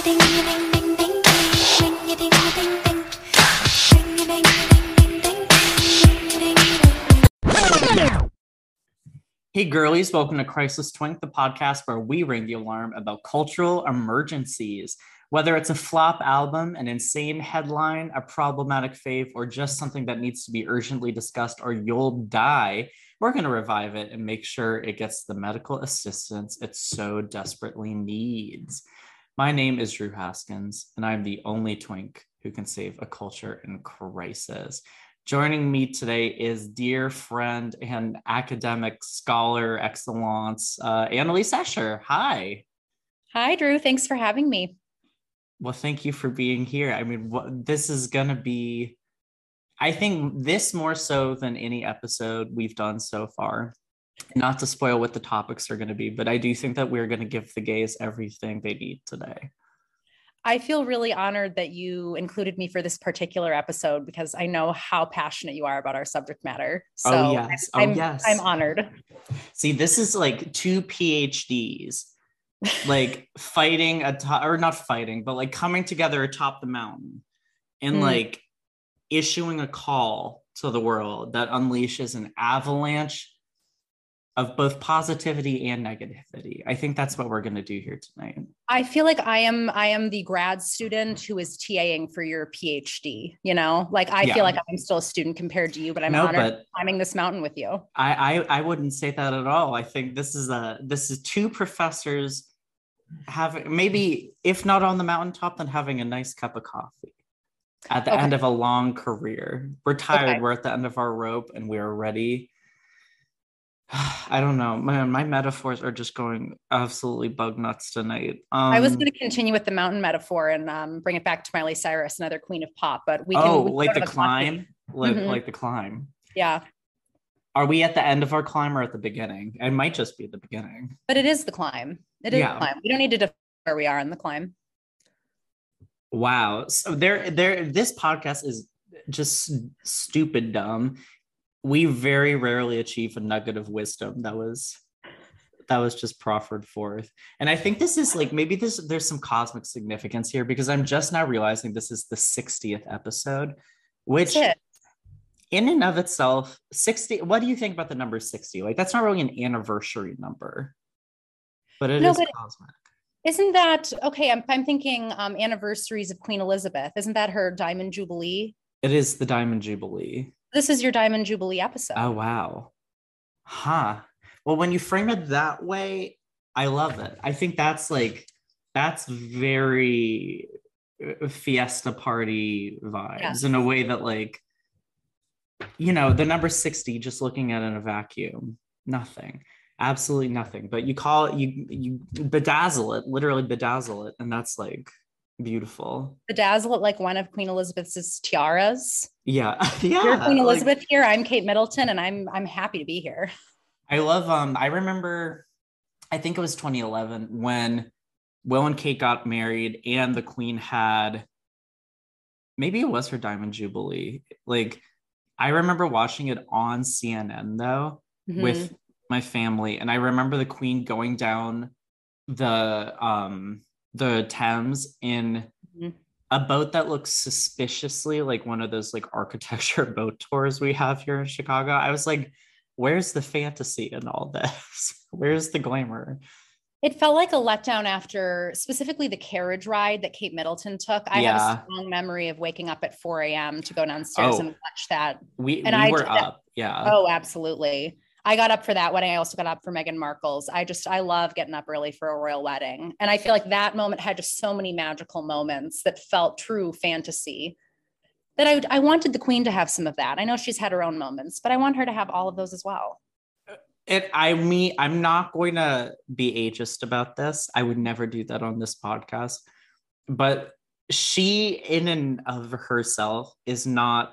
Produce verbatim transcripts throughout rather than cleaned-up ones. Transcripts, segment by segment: Hey girlies, welcome to Crisis Twink, the podcast where we ring the alarm about cultural emergencies. Whether it's a flop album, an insane headline, a problematic fave, or just something that needs to be urgently discussed or you'll die, we're going to revive it and make sure it gets the medical assistance it so desperately needs. My name is Drew Haskins, and I'm the only twink who can save a culture in crisis. Joining me today is dear friend and academic scholar excellence, uh, Annelise Escher. Hi. Hi, Drew. Thanks for having me. Well, thank you for being here. I mean, what, this is going to be, I think this more so than any episode we've done so far, not to spoil what the topics are going to be, but I do think that we're going to give the gays everything they need today. I feel really honored that you included me for this particular episode because I know how passionate you are about our subject matter. So oh, yes. oh, I'm, yes. I'm honored. See, this is like two PhDs. like fighting a to- or not fighting but like coming together atop the mountain and mm. like issuing a call to the world that unleashes an avalanche of both positivity and negativity. I think that's what we're going to do here tonight. I feel like I am I am the grad student who is TAing for your PhD, you know? Like I yeah. feel like I'm still a student compared to you, but I'm no, honored but climbing this mountain with you. I, I I wouldn't say that at all. I think this is a this is two professors having, maybe if not on the mountaintop, then having a nice cup of coffee at the okay. end of a long career. We're tired, okay. we're at the end of our rope and we're ready. I don't know. My, my metaphors are just going absolutely bug nuts tonight. Um, I was going to continue with the mountain metaphor and um, bring it back to Miley Cyrus, another queen of pop, but we can- Oh, we can like the climb? Like, mm-hmm. like the climb. Yeah. Are we at the end of our climb or at the beginning? It might just be the beginning. But it is the climb. It is yeah. the climb. We don't need to define where we are in the climb. Wow. So there, there, this podcast is just stupid dumb. We very rarely achieve a nugget of wisdom that was that was just proffered forth. And I think this is like, maybe this, there's some cosmic significance here because I'm just now realizing this is the sixtieth episode, which in and of itself, sixty, what do you think about the number sixty? Like that's not really an anniversary number, but it no, is but cosmic. Isn't that, okay, I'm, I'm thinking um, anniversaries of Queen Elizabeth. Isn't that her Diamond Jubilee? It is the Diamond Jubilee. This is your Diamond Jubilee episode. Oh, wow. Huh. Well, when you frame it that way, I love it. I think that's like, that's very fiesta party vibes yeah. in a way that like, you know, the number sixty, just looking at it in a vacuum, nothing, absolutely nothing. But you call it, you, you bedazzle it, literally bedazzle it. And that's like, beautiful. Bedazzle it like one of Queen Elizabeth's tiaras. Yeah. yeah. You're Queen Elizabeth like, here. I'm Kate Middleton and I'm I'm happy to be here. I love um I remember I think it was twenty eleven when Will and Kate got married and the Queen had maybe it was her Diamond Jubilee. Like I remember watching it on C N N though mm-hmm. with my family and I remember the Queen going down the um the Thames in mm-hmm. a boat that looks suspiciously like one of those like architecture boat tours we have here in Chicago. I was like, where's the fantasy in all this? Where's the glamour? It felt like a letdown after specifically the carriage ride that Kate Middleton took. I yeah. have a strong memory of waking up at four a.m. to go downstairs oh, and watch that. We, and we I were up. Yeah. Oh, absolutely. I got up for that wedding. I also got up for Meghan Markle's. I just, I love getting up early for a royal wedding. And I feel like that moment had just so many magical moments that felt true fantasy that I would, I wanted the Queen to have some of that. I know she's had her own moments, but I want her to have all of those as well. It, I mean, I'm not going to be ageist about this. I would never do that on this podcast, but she in and of herself is not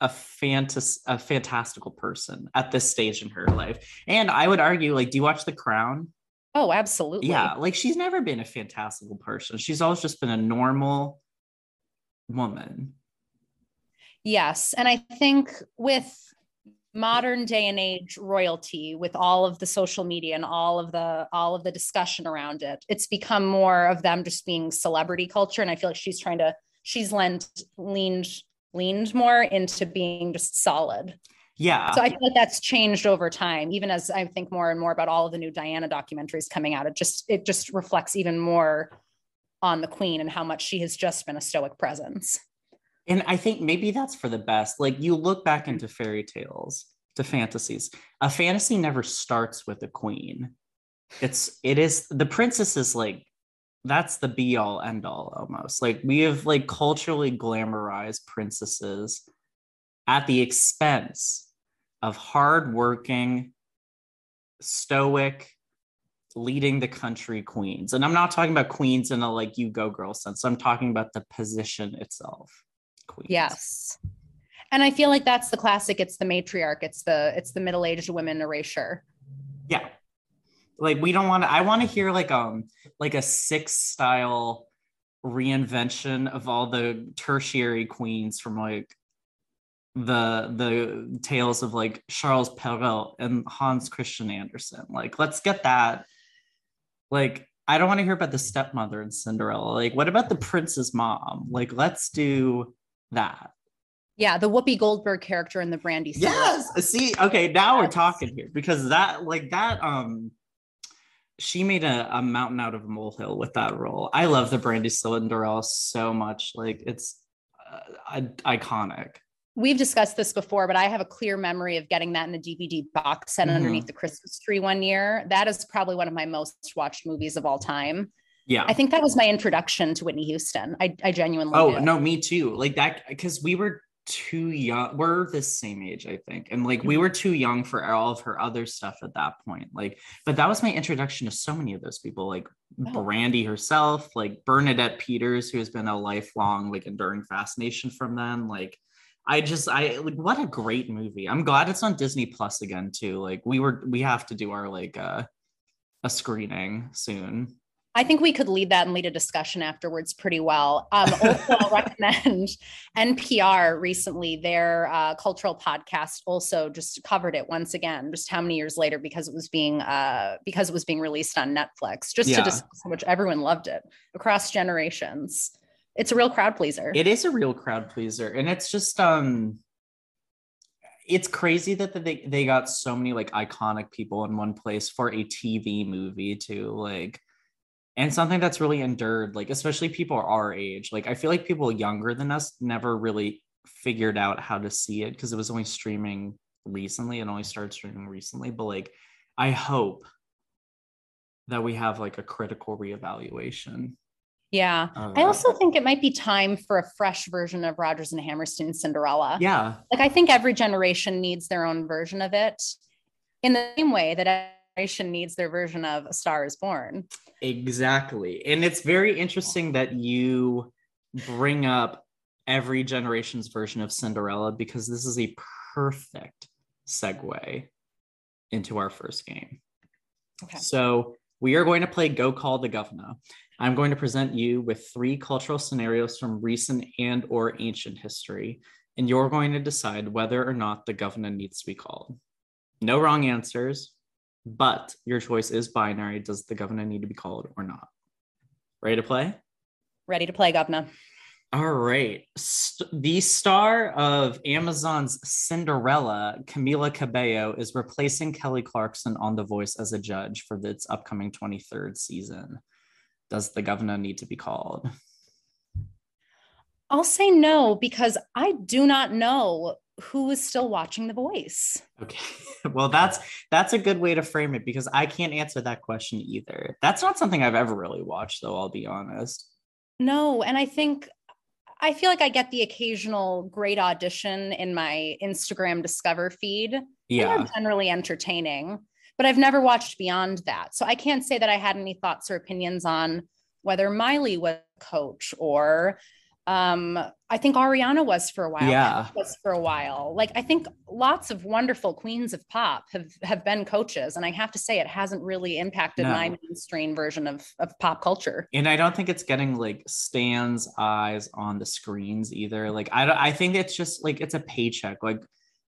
a fantas- a fantastical person at this stage in her life. And I would argue, like, do you watch The Crown? Oh, absolutely. Yeah, like she's never been a fantastical person. She's always just been a normal woman. Yes, and I think with modern day and age royalty with all of the social media and all of the all of the discussion around it, it's become more of them just being celebrity culture. And I feel like she's trying to, she's leaned, leaned, leaned more into being just solid. Yeah. So I feel like that's changed over time, even as I think more and more about all of the new Diana documentaries coming out. It just, it just reflects even more on the queen and how much she has just been a stoic presence. And I think maybe that's for the best. Like, you look back into fairy tales, to fantasies. A fantasy never starts with a queen. It's, it is, the princess is like, that's the be all end all almost. Like, we have like culturally glamorized princesses at the expense of hardworking, stoic, leading the country queens. And I'm not talking about queens in a like you go girl sense. I'm talking about the position itself. Queens. Yes. And I feel like that's the classic. It's the matriarch. It's the, it's the middle-aged women erasure. Yeah. Like, we don't want to, I want to hear like, um, like a six style reinvention of all the tertiary queens from like the, the tales of like Charles Perrault and Hans Christian Andersen. Like, let's get that. Like, I don't want to hear about the stepmother in Cinderella. Like, what about the prince's mom? Like, let's do that. Yeah, the Whoopi Goldberg character in the Brandy Cinderella. Yes, see, okay, now yes. We're talking here, because that, like that, um, she made a, a mountain out of a molehill with that role. I love the Brandy Cinderella so much. Like, it's uh, iconic. We've discussed this before, but I have a clear memory of getting that in a D V D box set mm-hmm. underneath the Christmas tree one year. That is probably one of my most watched movies of all time. Yeah, I think that was my introduction to Whitney Houston. I, I genuinely. Oh did. No, me too. Like that, because we were too young. We're the same age, I think, and like we were too young for all of her other stuff at that point. Like, but that was my introduction to so many of those people, like oh. Brandy herself, like Bernadette Peters, who has been a lifelong, like, enduring fascination from them. Like, I just, I like, what a great movie. I'm glad it's on Disney Plus again too. Like, we were, we have to do our like uh, a screening soon. I think we could lead that and lead a discussion afterwards pretty well. Um, also, I'll recommend N P R recently, their uh, cultural podcast also just covered it once again, just how many years later, because it was being uh, because it was being released on Netflix, just yeah. to discuss how much everyone loved it across generations. It's a real crowd pleaser. It is a real crowd pleaser. And it's just, um, it's crazy that they, they got so many like iconic people in one place for a T V movie too, like. And something that's really endured, like, especially people our age. Like, I feel like people younger than us never really figured out how to see it because it was only streaming recently and only started streaming recently. But, like, I hope that we have, like, a critical reevaluation. Yeah. Uh, I also think it might be time for a fresh version of Rodgers and Hammerstein Cinderella. Yeah. Like, I think every generation needs their own version of it in the same way that needs their version of A Star Is Born. Exactly. And it's very interesting that you bring up every generation's version of Cinderella, because this is a perfect segue into our first game. Okay. So we are going to play Go Call the Governor. I'm going to present you with three cultural scenarios from recent and or ancient history, and you're going to decide whether or not the governor needs to be called. No wrong answers, but your choice is binary. Does the governor need to be called or not? Ready to play? Ready to play, governor. All right. St- the star of Amazon's Cinderella, Camila Cabello, is replacing Kelly Clarkson on The Voice as a judge for its upcoming twenty-third season. Does the governor need to be called? I'll say no, because I do not know who is still watching The Voice. Okay. Well, that's that's a good way to frame it, because I can't answer that question either. That's not something I've ever really watched, though, I'll be honest. No, and I think I feel like I get the occasional great audition in my Instagram Discover feed. Yeah. And they're generally entertaining, but I've never watched beyond that. So I can't say that I had any thoughts or opinions on whether Miley was a coach or Um, I think Ariana was for a while. Yeah. Was for a while. Like, I think lots of wonderful queens of pop have, have been coaches. And I have to say, it hasn't really impacted no. my mainstream version of, of pop culture. And I don't think it's getting like Stan's eyes on the screens either. Like, I don't, I think it's just like, it's a paycheck. Like,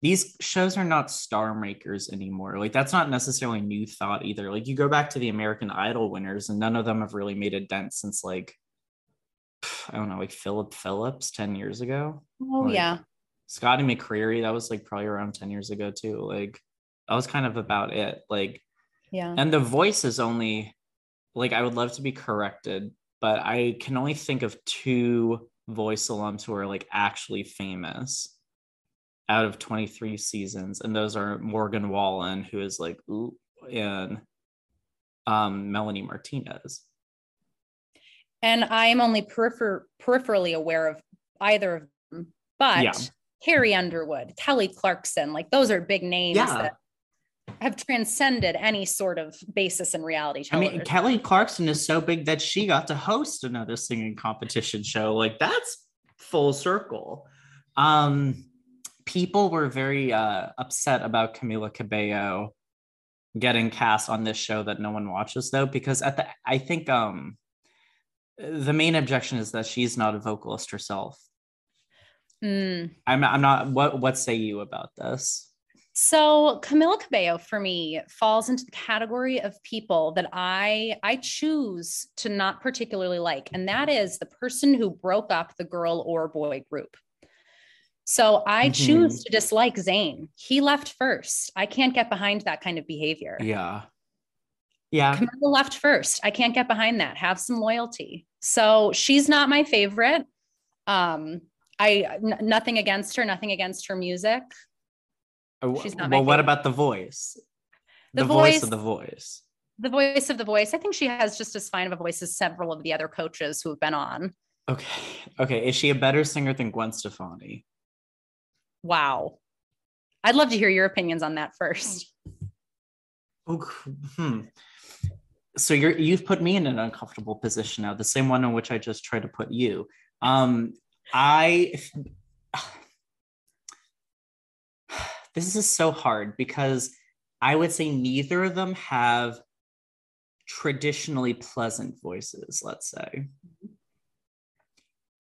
these shows are not star makers anymore. Like, that's not necessarily new thought either. Like, you go back to the American Idol winners and none of them have really made a dent since, like, I don't know, like Philip Phillips ten years ago. Oh, like, yeah. Scotty McCreary, that was like probably around ten years ago too. Like, that was kind of about it. Like, yeah. And The Voice is only, like, I would love to be corrected, but I can only think of two Voice alums who are like actually famous out of twenty-three seasons, and those are Morgan Wallen, who is like, ooh, and um, Melanie Martinez. And I am only peripher- peripherally aware of either of them, but yeah. Carrie Underwood, Kelly Clarkson, like, those are big names yeah. that have transcended any sort of basis in reality television. I mean, Kelly Clarkson is so big that she got to host another singing competition show. Like, that's full circle. Um, people were very uh, upset about Camila Cabello getting cast on this show that no one watches, though, because at the, I think um, the main objection is that she's not a vocalist herself. Mm. I'm, I'm not, what, what say you about this? So Camila Cabello, for me, falls into the category of people that I I choose to not particularly like, and that is the person who broke up the girl or boy group. So I mm-hmm. choose to dislike Zayn. He left first. I can't get behind that kind of behavior. Yeah. Yeah. Camila left first. I can't get behind that. Have some loyalty. So she's not my favorite. Um, I n- nothing against her, nothing against her music. She's not well, what about The Voice? The, the voice, voice of The Voice. The voice of The Voice. I think she has just as fine of a voice as several of the other coaches who have been on. Okay. Okay. Is she a better singer than Gwen Stefani? Wow. I'd love to hear your opinions on that first. Oh, hmm. So you're, you've put me in an uncomfortable position now, the same one in which I just tried to put you. Um, I... This is so hard because I would say neither of them have traditionally pleasant voices, let's say.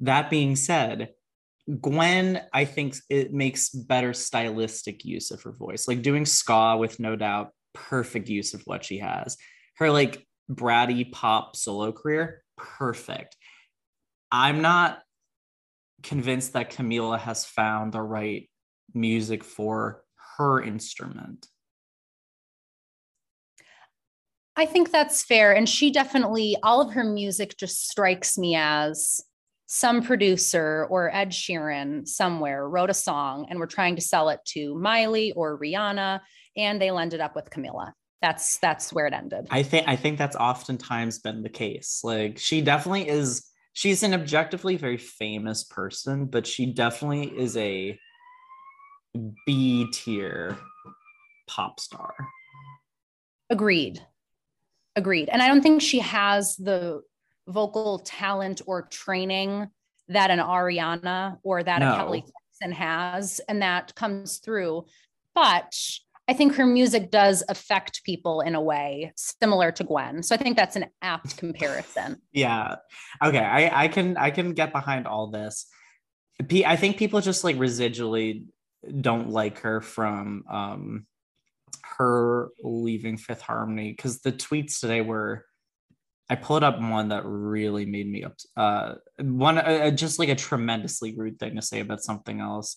That being said, Gwen, I think it makes better stylistic use of her voice, like doing ska with No Doubt, perfect use of what she has. Her like bratty pop solo career, perfect. I'm not convinced that Camila has found the right music for her instrument. I think that's fair. And she definitely, all of her music just strikes me as some producer or Ed Sheeran somewhere wrote a song and we're trying to sell it to Miley or Rihanna, and they ended up with Camila. That's that's where it ended. I think I think that's oftentimes been the case. Like, she definitely is, she's an objectively very famous person, but she definitely is a B tier pop star. Agreed. Agreed. And I don't think she has the vocal talent or training that an Ariana or that no. a Kelly Clarkson has. And that comes through. But I think her music does affect people in a way similar to Gwen. So I think that's an apt comparison. yeah. Okay. I, I can I can get behind all this. P- I think people just like residually don't like her from um, her leaving Fifth Harmony, because the tweets today were, I pulled up one that really made me up, uh, one, uh, just like a tremendously rude thing to say about something else.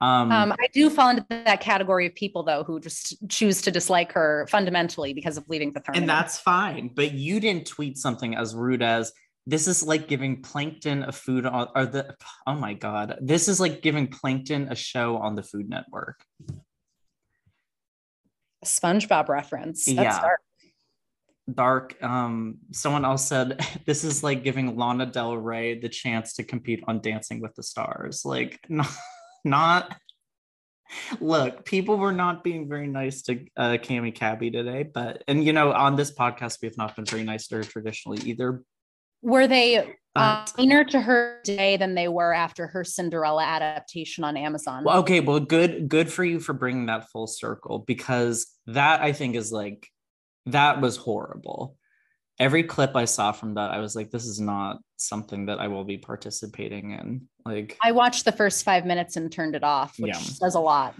Um, um, I do fall into that category of people though, who just choose to dislike her fundamentally because of leaving Fifth Harmony. And that's fine, but you didn't tweet something as rude as, this is like giving Plankton a food on, or the, oh my God, this is like giving Plankton a show on the Food Network. A SpongeBob reference. That's yeah. dark. Dark. Um, someone else said, this is like giving Lana Del Rey the chance to compete on Dancing with the Stars. Like, not, not look, people were not being very nice to uh, Cammy Cabby today, but, and you know, on this podcast, we have not been very nice to her traditionally either. Were they uh, meaner to her today than they were after her Cinderella adaptation on Amazon? Well, okay, well, good good for you for bringing that full circle, because that, I think, is like, that was horrible. Every clip I saw from that, I was like, this is not something that I will be participating in. Like, I watched the first five minutes and turned it off, which yeah. says a lot.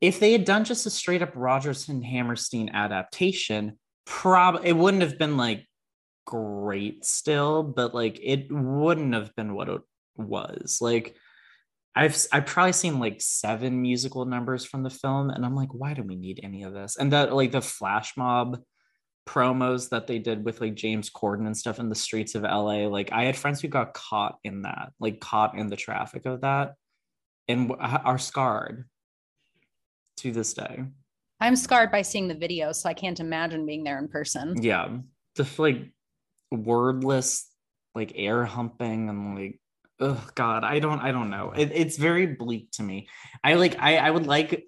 If they had done just a straight up Rodgers and Hammerstein adaptation, probably it wouldn't have been like great still, but like it wouldn't have been what it was. Like I've I've probably seen like seven musical numbers from the film, and I'm like, why do we need any of this? And that like the flash mob promos that they did with like James Corden and stuff in the streets of L A, like I had friends who got caught in that, like caught in the traffic of that, and are scarred to this day. I'm scarred by seeing the video, so I can't imagine being there in person. Yeah, the like wordless like air humping and like, oh God, I don't, I don't know. It, it's very bleak to me. I like, I, I would like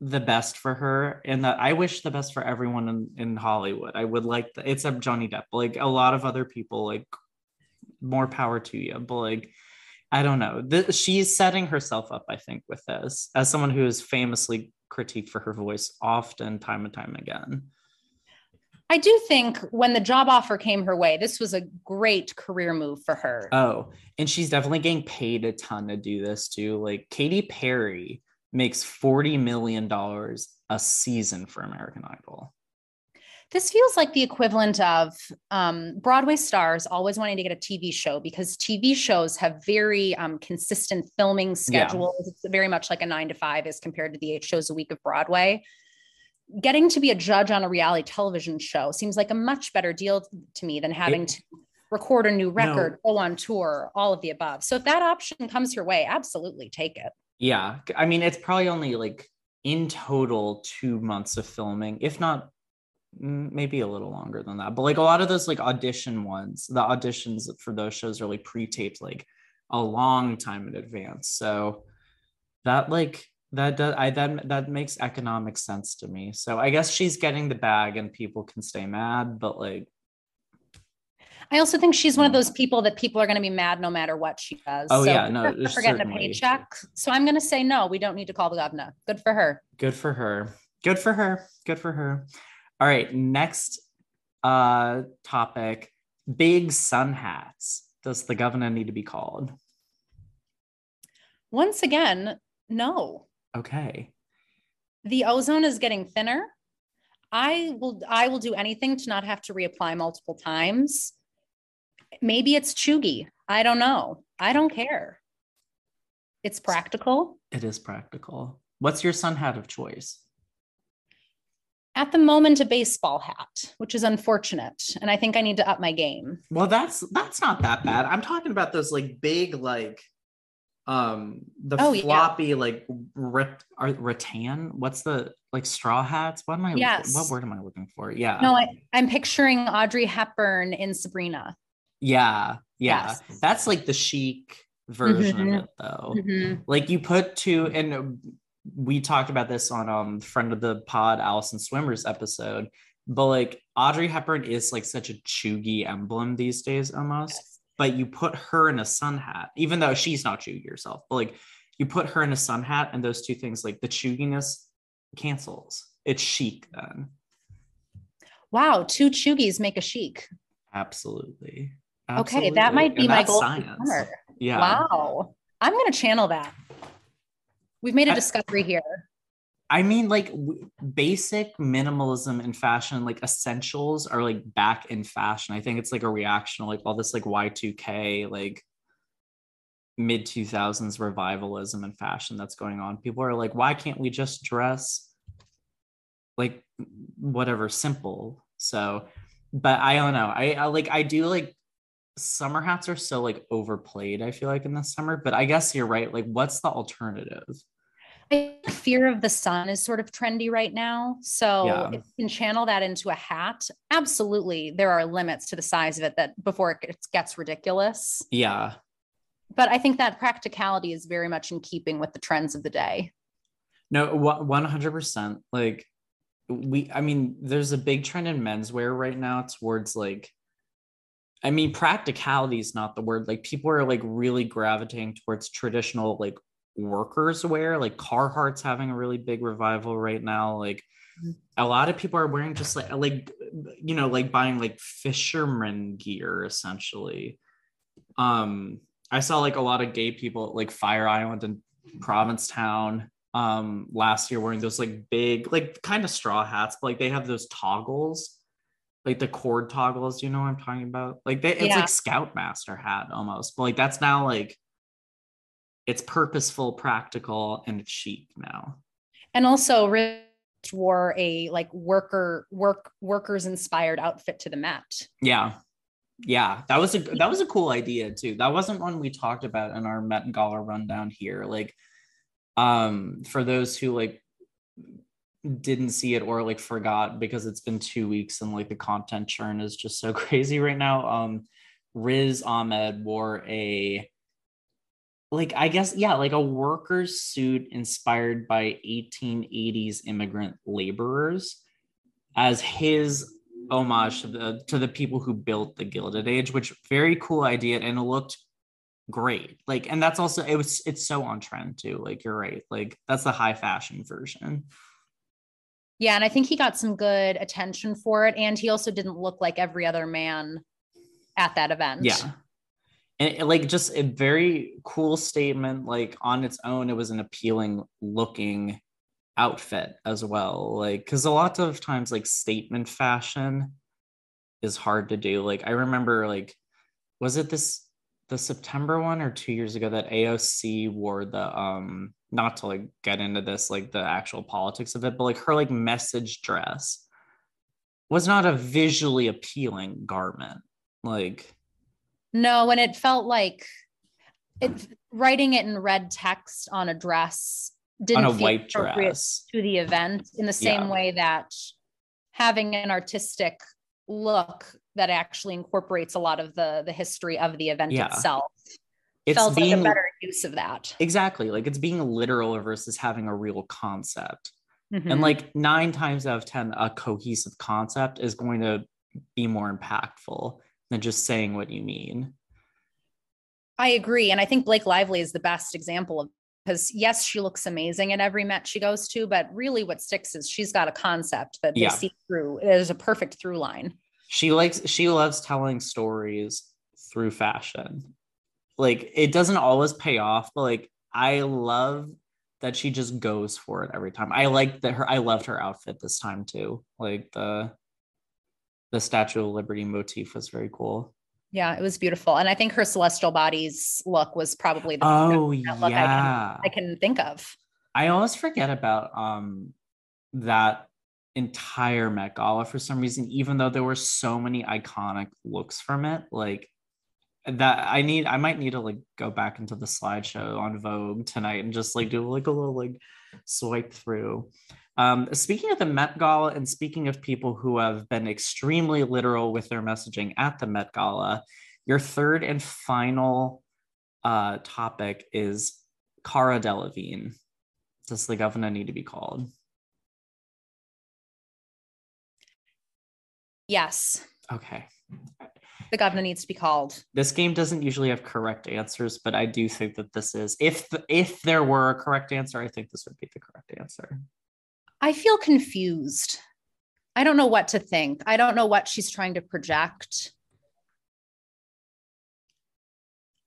the best for her, and that I wish the best for everyone in, in Hollywood. I would like the, it's a Johnny Depp, like a lot of other people, like more power to you. But like, I don't know. The, she's setting herself up, I think, with this as someone who is famously critiqued for her voice often, time and time again. I do think when the job offer came her way, this was a great career move for her. Oh, and she's definitely getting paid a ton to do this too. Like Katy Perry makes forty million dollars a season for American Idol. This feels like the equivalent of um, Broadway stars always wanting to get a T V show, because T V shows have very um, consistent filming schedules. Yeah. It's very much like a nine to five as compared to the eight shows a week of Broadway. Getting to be a judge on a reality television show seems like a much better deal to me than having it, to record a new record, no. go on tour, all of the above. So if that option comes your way, absolutely take it. Yeah. I mean, it's probably only like in total two months of filming, if not maybe a little longer than that. But like a lot of those like audition ones, the auditions for those shows are like pre-taped like a long time in advance. So that like, That does, I that that makes economic sense to me. So I guess she's getting the bag, and people can stay mad, but like, I also think she's one of those people that people are going to be mad no matter what she does. Oh so yeah, no, forgetting a paycheck. So I'm going to say no. We don't need to call the governor. Good for her. Good for her. Good for her. Good for her. All right, next uh, topic: big sun hats. Does the governor need to be called? Once again, no. Okay. The ozone is getting thinner. I will I will do anything to not have to reapply multiple times. Maybe it's chuggy. I don't know. I don't care. It's practical. It is practical. What's your sun hat of choice? At the moment, a baseball hat, which is unfortunate. And I think I need to up my game. Well, that's that's not that bad. I'm talking about those like big, like um the oh, floppy yeah. like ret- rattan what's the like straw hats what am I yes. what word am I looking for yeah no I, I'm picturing Audrey Hepburn in Sabrina. yeah yeah yes. That's like the chic version mm-hmm. of it though. mm-hmm. Like you put two, and we talked about this on um Friend of the Pod Allison Swimmer's episode, but like Audrey Hepburn is like such a chuggy emblem these days almost. yes. But you put her in a sun hat, even though she's not chuggy herself, but like you put her in a sun hat, and those two things, like the chugginess cancels. It's chic then. Wow. Two chuggies make a chic. Absolutely. Absolutely. Okay. That might be my goal. Yeah. Wow. I'm going to channel that. We've made a I, discovery here. I mean, like w- basic minimalism in fashion, like essentials are like back in fashion. I think it's like a reaction, like all this like Y two K, like mid two thousands revivalism in fashion that's going on. People are like, why can't we just dress like whatever, simple? So, but I don't know. I, I like, I do like summer hats are so like overplayed, I feel like, in the summer, but I guess you're right. Like, what's the alternative? I think fear of the sun is sort of trendy right now. So yeah. if you can channel that into a hat, absolutely. There are limits to the size of it that before it gets ridiculous. Yeah. But I think that practicality is very much in keeping with the trends of the day. No, one hundred percent. Like we, I mean, there's a big trend in menswear right now towards like, I mean, practicality is not the word. Like people are like really gravitating towards traditional, like workers wear, like Carhartt's having a really big revival right now. Like a lot of people are wearing just like like you know like buying like fisherman gear essentially. um I saw like a lot of gay people at like Fire Island and Provincetown um last year wearing those like big like kind of straw hats, but like they have those toggles, like the cord toggles, you know what I'm talking about? Like they, it's yeah. like Scoutmaster hat almost, but like that's now like it's purposeful, practical, and it's chic now. And also Rich wore a like worker work workers inspired outfit to the Met. Yeah. Yeah, that was a that was a cool idea too. That wasn't one we talked about in our Met Gala rundown here. Like um for those who like didn't see it or like forgot because it's been two weeks and like the content churn is just so crazy right now. Um, Riz Ahmed wore a like, I guess, yeah, like a worker's suit inspired by eighteen eighties immigrant laborers as his homage to the, to the people who built the Gilded Age, which very cool idea and it looked great. Like, and that's also, it was, it's so on trend too. Like, you're right. Like that's the high fashion version. Yeah, and I think he got some good attention for it. And he also didn't look like every other man at that event. Yeah. And it, like just a very cool statement, like on its own, it was an appealing looking outfit as well. Like, cause a lot of times like statement fashion is hard to do. Like I remember like, was it this, the September one or two years ago that A O C wore the, um, not to like get into this, like the actual politics of it, but like her like message dress was not a visually appealing garment. Like, no. And it felt like it, writing it in red text on a dress didn't on a feel white appropriate dress. To the event in the same yeah. way that having an artistic look that actually incorporates a lot of the, the history of the event yeah. itself. It's felt being, like a better use of that. Exactly. Like it's being literal versus having a real concept. Mm-hmm. And like nine times out of ten, a cohesive concept is going to be more impactful than just saying what you mean. I agree. And I think Blake Lively is the best example of, because yes, she looks amazing at every Met she goes to, but really what sticks is she's got a concept that they yeah. see through. There's a perfect through line. She likes, she loves telling stories through fashion. Like it doesn't always pay off, but like I love that she just goes for it every time. I like that her, I loved her outfit this time too. Like the the Statue of Liberty motif was very cool. Yeah, it was beautiful. And I think her Celestial Bodies look was probably the oh, yeah. look I can, I can think of. I always forget about um that entire Met Gala for some reason, even though there were so many iconic looks from it. Like that I need, I might need to like go back into the slideshow on Vogue tonight and just like do like a little like swipe through. Um, speaking of the Met Gala and speaking of people who have been extremely literal with their messaging at the Met Gala, your third and final uh, topic is Cara Delevingne. Does the governor need to be called? Yes. Okay. The governor needs to be called. This game doesn't usually have correct answers, but I do think that this is, if the, if there were a correct answer, I think this would be the correct answer. I feel confused. I don't know what to think. I don't know what she's trying to project.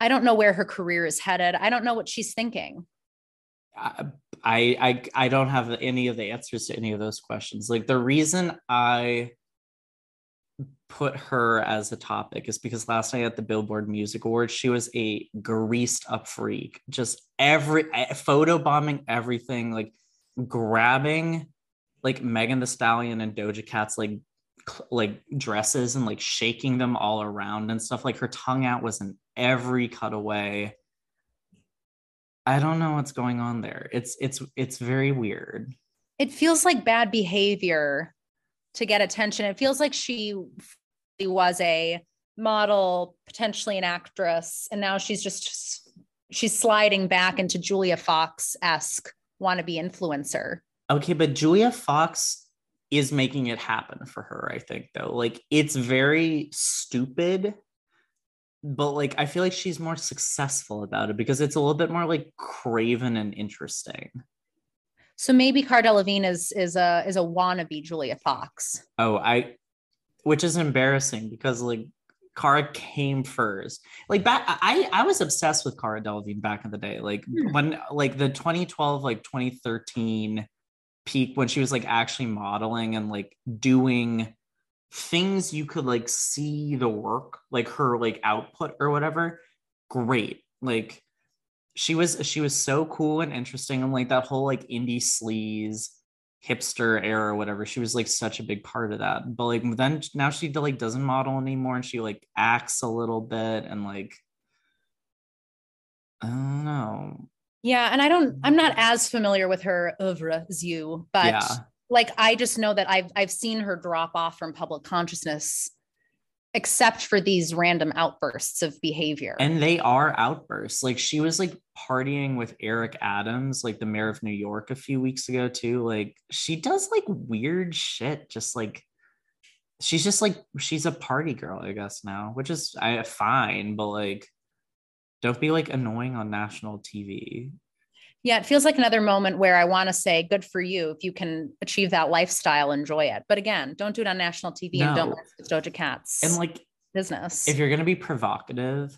I don't know where her career is headed. I don't know what she's thinking. I, I, I don't have any of the answers to any of those questions. Like the reason I put her as a topic is because last night at the Billboard Music Awards, she was a greased up freak, just every photo bombing everything, like grabbing like Megan Thee Stallion and Doja Cat's like cl- like dresses and like shaking them all around and stuff. Like her tongue out was in every cutaway. I don't know what's going on there. It's it's it's very weird. It feels like bad behavior to get attention. It feels like she was a model, potentially an actress, and now she's just, she's sliding back into Julia Fox-esque wannabe influencer. Okay, but Julia Fox is making it happen for her, I think, though. Like, it's very stupid, but like, I feel like she's more successful about it because it's a little bit more like craven and interesting. So maybe Cara Delevingne is is a is a wannabe Julia Fox. Oh, I, which is embarrassing because like Cara came first. Like back, I, I was obsessed with Cara Delevingne back in the day. Like hmm. when, like the twenty twelve, like twenty thirteen peak when she was like actually modeling and like doing things you could like see the work, like her like output or whatever. Great. Like she was, she was so cool and interesting. And like that whole like indie sleaze hipster era or whatever, she was like such a big part of that. But like then now she like doesn't model anymore and she like acts a little bit and like I don't know. Yeah, and I don't I'm not as familiar with her oeuvre as you, but yeah. like I just know that I've I've seen her drop off from public consciousness except for these random outbursts of behavior. And they are outbursts. Like she was like partying with Eric Adams, like the mayor of New York a few weeks ago too. Like she does like weird shit. Just like, she's just like, she's a party girl, I guess now, which is I, fine, but like, don't be like annoying on national T V. Yeah. It feels like another moment where I want to say, good for you. If you can achieve that lifestyle, enjoy it. But again, don't do it on national T V no. and don't let the Doja Cat's and like business. If you're going to be provocative,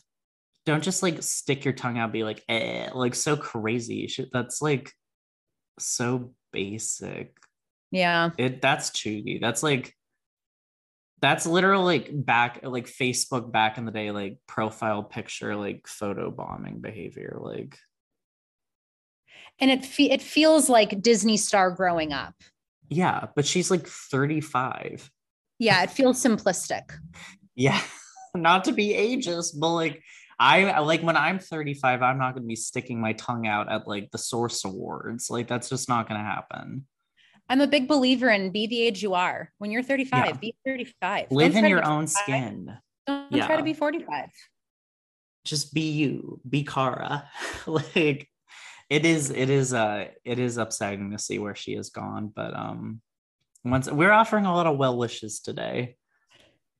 don't just like stick your tongue out and be like, eh, like so crazy. That's like so basic. Yeah. It That's chuggy. That's like, that's literally like back, like Facebook back in the day, like profile picture, like photo bombing behavior. Like, and it fe- it feels like Disney star growing up. Yeah, but she's like thirty-five. Yeah, it feels simplistic. Yeah, not to be ageist, but like I like when I'm thirty-five, I'm not going to be sticking my tongue out at like the Source Awards. Like that's just not going to happen. I'm a big believer in be the age you are. When you're thirty-five, yeah. be thirty-five. Live in your own skin. Don't yeah. try to be forty-five. Just be you. Be Cara. like. It is, it is, uh, it is upsetting to see where she has gone, but, um, once we're offering a lot of well wishes today.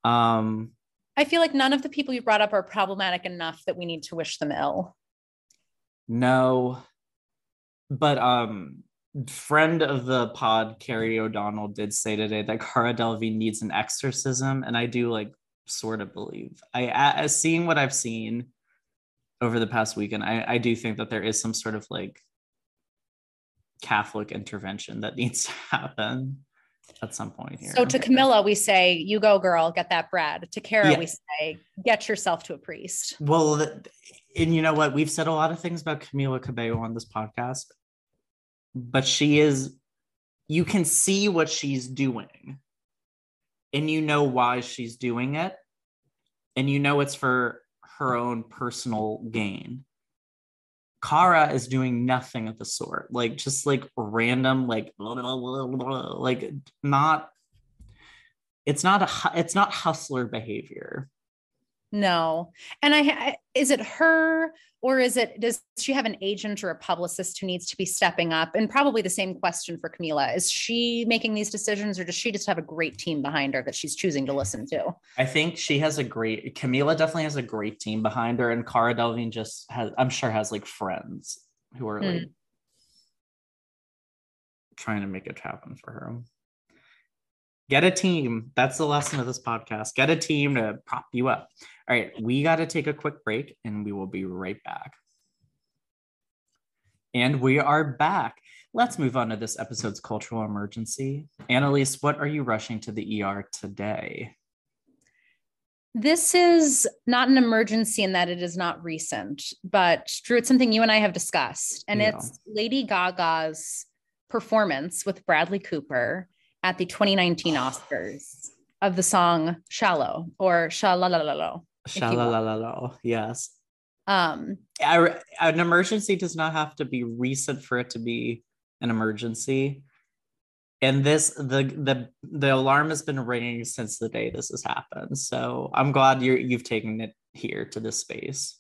Um, I feel like none of the people you brought up are problematic enough that we need to wish them ill. No, but, um, friend of the pod, Carrie O'Donnell did say today that Cara Delevingne needs an exorcism. And I do like sort of believe I, I seeing what I've seen over the past weekend, I, I do think that there is some sort of like Catholic intervention that needs to happen at some point here. So to Camila, we say, you go girl, get that bread. To Cara, yeah. we say, get yourself to a priest. Well, and you know what? We've said a lot of things about Camila Cabello on this podcast, but she is, you can see what she's doing and you know why she's doing it. And you know it's for her own personal gain. Cara is doing nothing of the sort. Like just like random, like blah, blah, blah, blah, like not. It's not a. It's not hustler behavior. No, and I, I is it her or is it does she have an agent or a publicist who needs to be stepping up? And probably the same question for Camila: is she making these decisions, or does she just have a great team behind her that she's choosing to listen to? I think she has a great. Camila definitely has a great team behind her, and Cara Delevingne just has. I'm sure has like friends who are mm. like trying to make it happen for her. Get a team. That's the lesson of this podcast. Get a team to prop you up. All right. We got to take a quick break and we will be right back. And we are back. Let's move on to this episode's cultural emergency. Annelise, what are you rushing to the E R today? This is not an emergency in that it is not recent, but Drew, it's something you and I have discussed, and yeah. it's Lady Gaga's performance with Bradley Cooper at the twenty nineteen Oscars of the song Shallow or Sha-la-la-la-lo. Sha-la-la-la-lo, yes. Um, I, an emergency does not have to be recent for it to be an emergency. And this, the the the alarm has been ringing since the day this has happened. So I'm glad you're, you've taken it here to this space.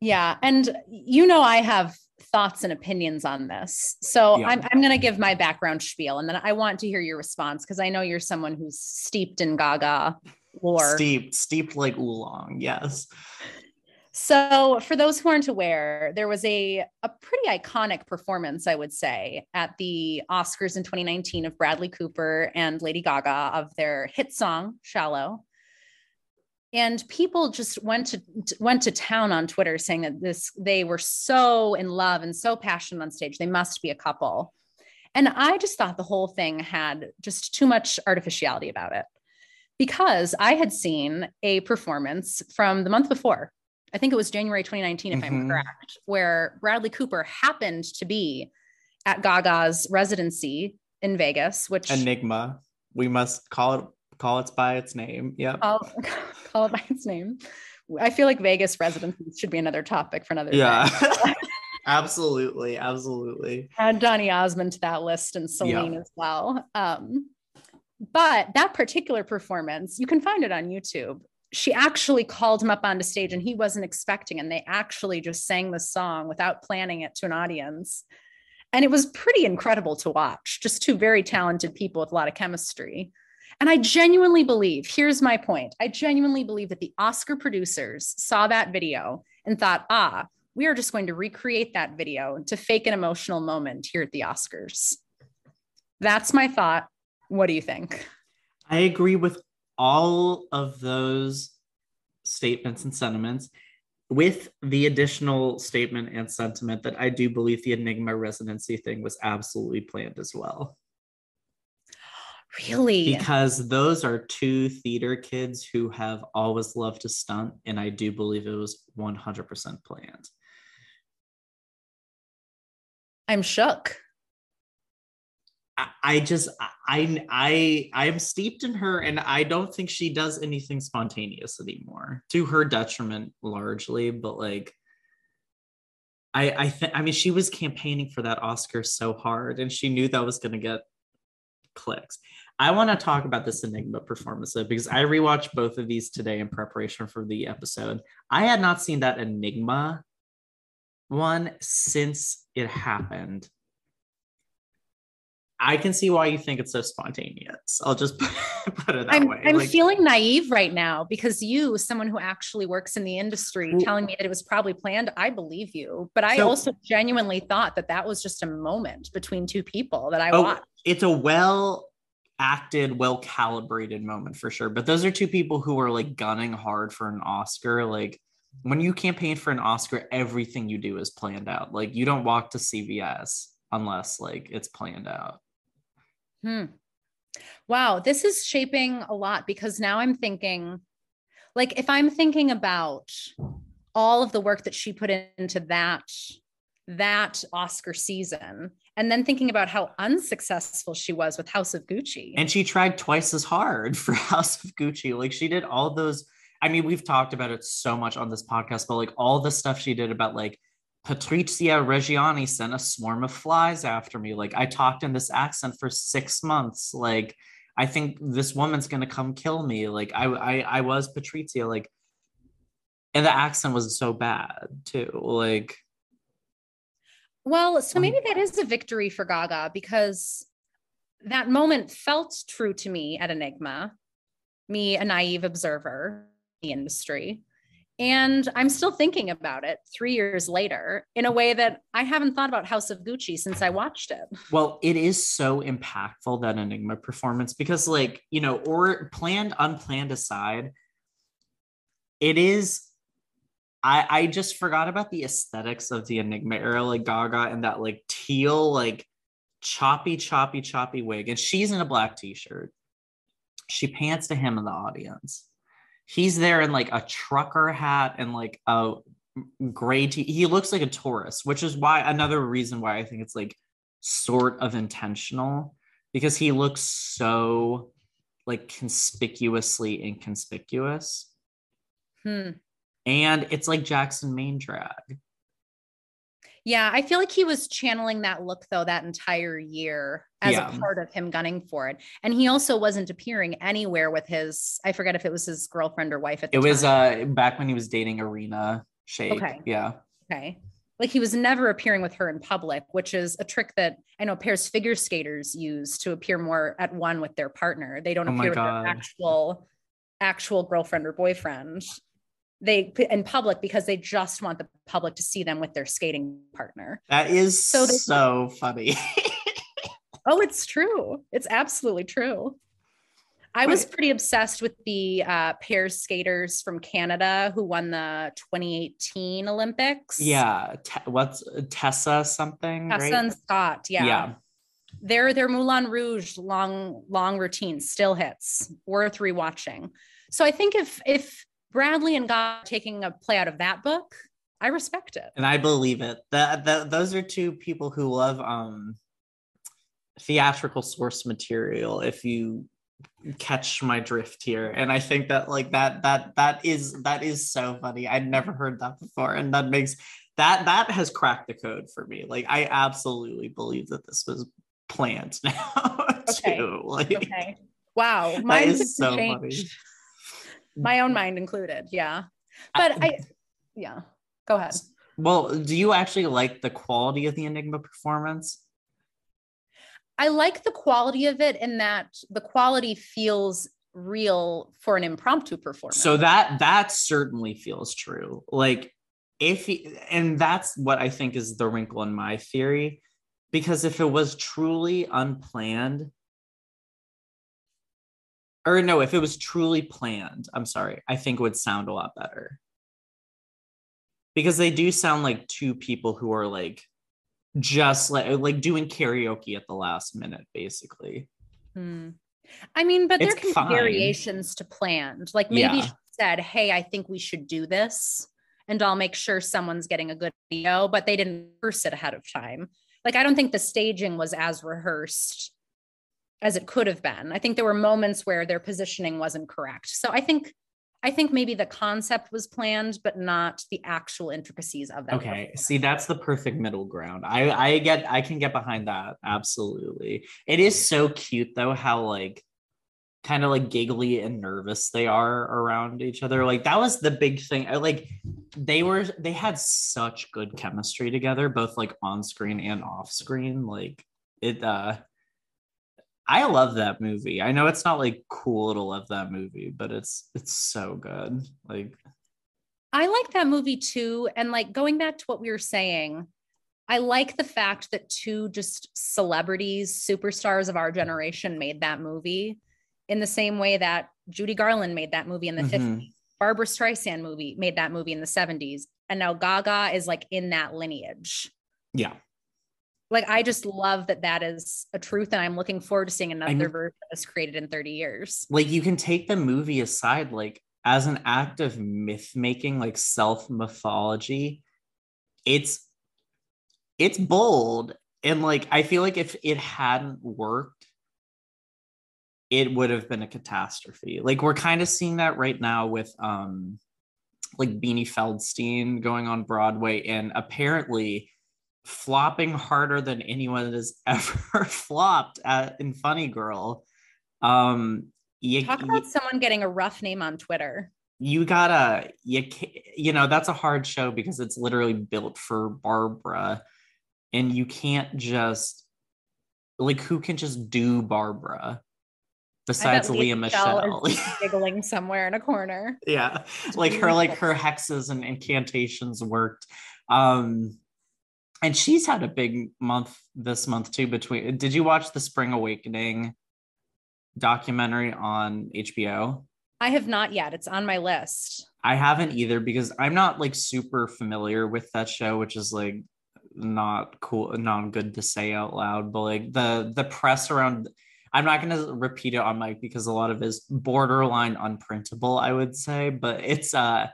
Yeah, and you know I have thoughts and opinions on this. So yeah. I'm, I'm going to give my background spiel and then I want to hear your response because I know you're someone who's steeped in Gaga lore. Steeped, steeped like oolong, yes. So for those who aren't aware, there was a, a pretty iconic performance, I would say, at the Oscars in twenty nineteen of Bradley Cooper and Lady Gaga of their hit song, Shallow. And people just went to went to town on Twitter saying that this they were so in love and so passionate on stage. They must be a couple. And I just thought the whole thing had just too much artificiality about it, because I had seen a performance from the month before. I think it was January twenty nineteen, if mm-hmm. I'm correct, where Bradley Cooper happened to be at Gaga's residency in Vegas, which Enigma, we must call it. Call it by its name. Yep. Call, call it by its name. I feel like Vegas residencies should be another topic for another yeah. day. Absolutely. Absolutely. Add Donny Osmond to that list, and Celine yeah. as well. Um, but that particular performance, you can find it on YouTube. She actually called him up onto stage and he wasn't expecting, and they actually just sang the song without planning it to an audience. And it was pretty incredible to watch. Just two very talented people with a lot of chemistry. And I genuinely believe, here's my point. I genuinely believe that the Oscar producers saw that video and thought, ah, we are just going to recreate that video to fake an emotional moment here at the Oscars. That's my thought. What do you think? I agree with all of those statements and sentiments, with the additional statement and sentiment that I do believe the Enigma residency thing was absolutely planned as well. Really? Because those are two theater kids who have always loved to stunt, and I do believe it was one hundred percent planned. I'm shook. I, I just, I, I, I am steeped in her, and I don't think she does anything spontaneous anymore, to her detriment largely, but like, I, I think, I mean, she was campaigning for that Oscar so hard, and she knew that was going to get clicks. I want to talk about this Enigma performance though, because I rewatched both of these today in preparation for the episode. I had not seen that Enigma one since it happened. I can see why you think it's so spontaneous. I'll just put it that I'm, way. I'm like, feeling naive right now because you, someone who actually works in the industry, telling me that it was probably planned, I believe you. But I so, also genuinely thought that that was just a moment between two people that I oh, watched. It's a well-acted, well-calibrated moment for sure. But those are two people who are like gunning hard for an Oscar. Like when you campaign for an Oscar, everything you do is planned out. Like you don't walk to C V S unless like it's planned out. Hmm. Wow. This is shaping a lot, because now I'm thinking, like, if I'm thinking about all of the work that she put into that, that Oscar season, and then thinking about how unsuccessful she was with House of Gucci. And she tried twice as hard for House of Gucci. Like she did all those. I mean, we've talked about it so much on this podcast, but like all the stuff she did about like, Patrizia Reggiani sent a swarm of flies after me. Like I talked in this accent for six months. Like I think this woman's gonna come kill me. Like I, I, I was Patrizia. Like, and the accent was so bad too. Like, well, so maybe um, that is a victory for Gaga, because that moment felt true to me at Enigma, me a naive observer in the industry. And I'm still thinking about it three years later in a way that I haven't thought about House of Gucci since I watched it. Well, it is so impactful, that Enigma performance, because like, you know, or planned, unplanned aside, it is, I, I just forgot about the aesthetics of the Enigma era, like Gaga and that like teal, like choppy, choppy, choppy wig. And she's in a black t-shirt. She pants to him in the audience. He's there in like a trucker hat and like a gray tee. He looks like a tourist, which is why another reason why I think it's like sort of intentional, because he looks so like conspicuously inconspicuous. Hmm. And it's like Jackson Maine drag. Yeah, I feel like he was channeling that look, though, that entire year as yeah. a part of him gunning for it. And he also wasn't appearing anywhere with his, I forget if it was his girlfriend or wife at the time. It was uh, back when he was dating Irina Shayk. Okay. Yeah. Okay. Like he was never appearing with her in public, which is a trick that I know pairs figure skaters use to appear more at one with their partner. They don't oh appear with their actual, actual girlfriend or boyfriend. They in public because they just want the public to see them with their skating partner. That is so, they, so funny. Oh, it's true. It's absolutely true. I was pretty obsessed with the uh, pairs skaters from Canada who won the twenty eighteen Olympics. Yeah. Te- what's Tessa something? Tessa right? and Scott. Yeah. yeah. Their, their Moulin Rouge long, long routine still hits, worth rewatching. So I think if, if Bradley and God taking a play out of that book, I respect it. And I believe it. The, the, those are two people who love um, theatrical source material, if you catch my drift here. And I think that like that that that is that is so funny. I'd never heard that before, and that makes that that has cracked the code for me. Like, I absolutely believe that this was planned now. Okay. Too. Like, okay. Wow. Mine is so funny. My own mind included. Yeah. But I, I yeah. Go ahead. Well, do you actually like the quality of the Enigma performance? I like the quality of it, in that the quality feels real for an impromptu performance. So that, that certainly feels true. Like, if, he, and that's what I think is the wrinkle in my theory, because if it was truly unplanned, or no, if it was truly planned, I'm sorry, I think it would sound a lot better. Because they do sound like two people who are like, just like like doing karaoke at the last minute, basically. Hmm. I mean, but it's there can fine. Be variations to planned. Like, maybe yeah. she said, hey, I think we should do this, and I'll make sure someone's getting a good video, but they didn't rehearse it ahead of time. Like, I don't think the staging was as rehearsed as it could have been. I think there were moments where their positioning wasn't correct. So I think I think maybe the concept was planned, but not the actual intricacies of that. Okay. See, that's the perfect middle ground. I, I get, I can get behind that. Absolutely. It is so cute though, how like, kind of like giggly and nervous they are around each other. Like, that was the big thing. I, like they were, they had such good chemistry together, both like on screen and off screen. Like it, uh, I love that movie. I know it's not like cool to love that movie, but it's it's so good. Like, I like that movie too. And like, going back to what we were saying, I like the fact that two just celebrities, superstars of our generation made that movie, in the same way that Judy Garland made that movie in the mm-hmm. fifties, Barbra Streisand movie made that movie in the seventies, and now Gaga is like in that lineage. Yeah. Like, I just love that that is a truth, and I'm looking forward to seeing another I mean, version that's created in thirty years. Like, you can take the movie aside, like, as an act of myth-making, like, self-mythology, it's, it's bold, and, like, I feel like if it hadn't worked, it would have been a catastrophe. Like, we're kind of seeing that right now with, um, like, Beanie Feldstein going on Broadway, and apparently flopping harder than anyone has ever flopped at, in Funny Girl. Um, you, Talk about you, someone getting a rough name on Twitter. You gotta, you you know, that's a hard show because it's literally built for Barbara, and you can't just, like, who can just do Barbara besides Leah Michele? Michele giggling somewhere in a corner. Yeah, it's like beautiful. her, like her hexes and incantations worked. Um, And she's had a big month this month too. Between, did you watch the Spring Awakening documentary on H B O? I have not yet. It's on my list. I haven't either, because I'm not like super familiar with that show, which is like not cool, not good to say out loud. But like the the press around, I'm not going to repeat it on mic because a lot of it is borderline unprintable, I would say. But it's uh.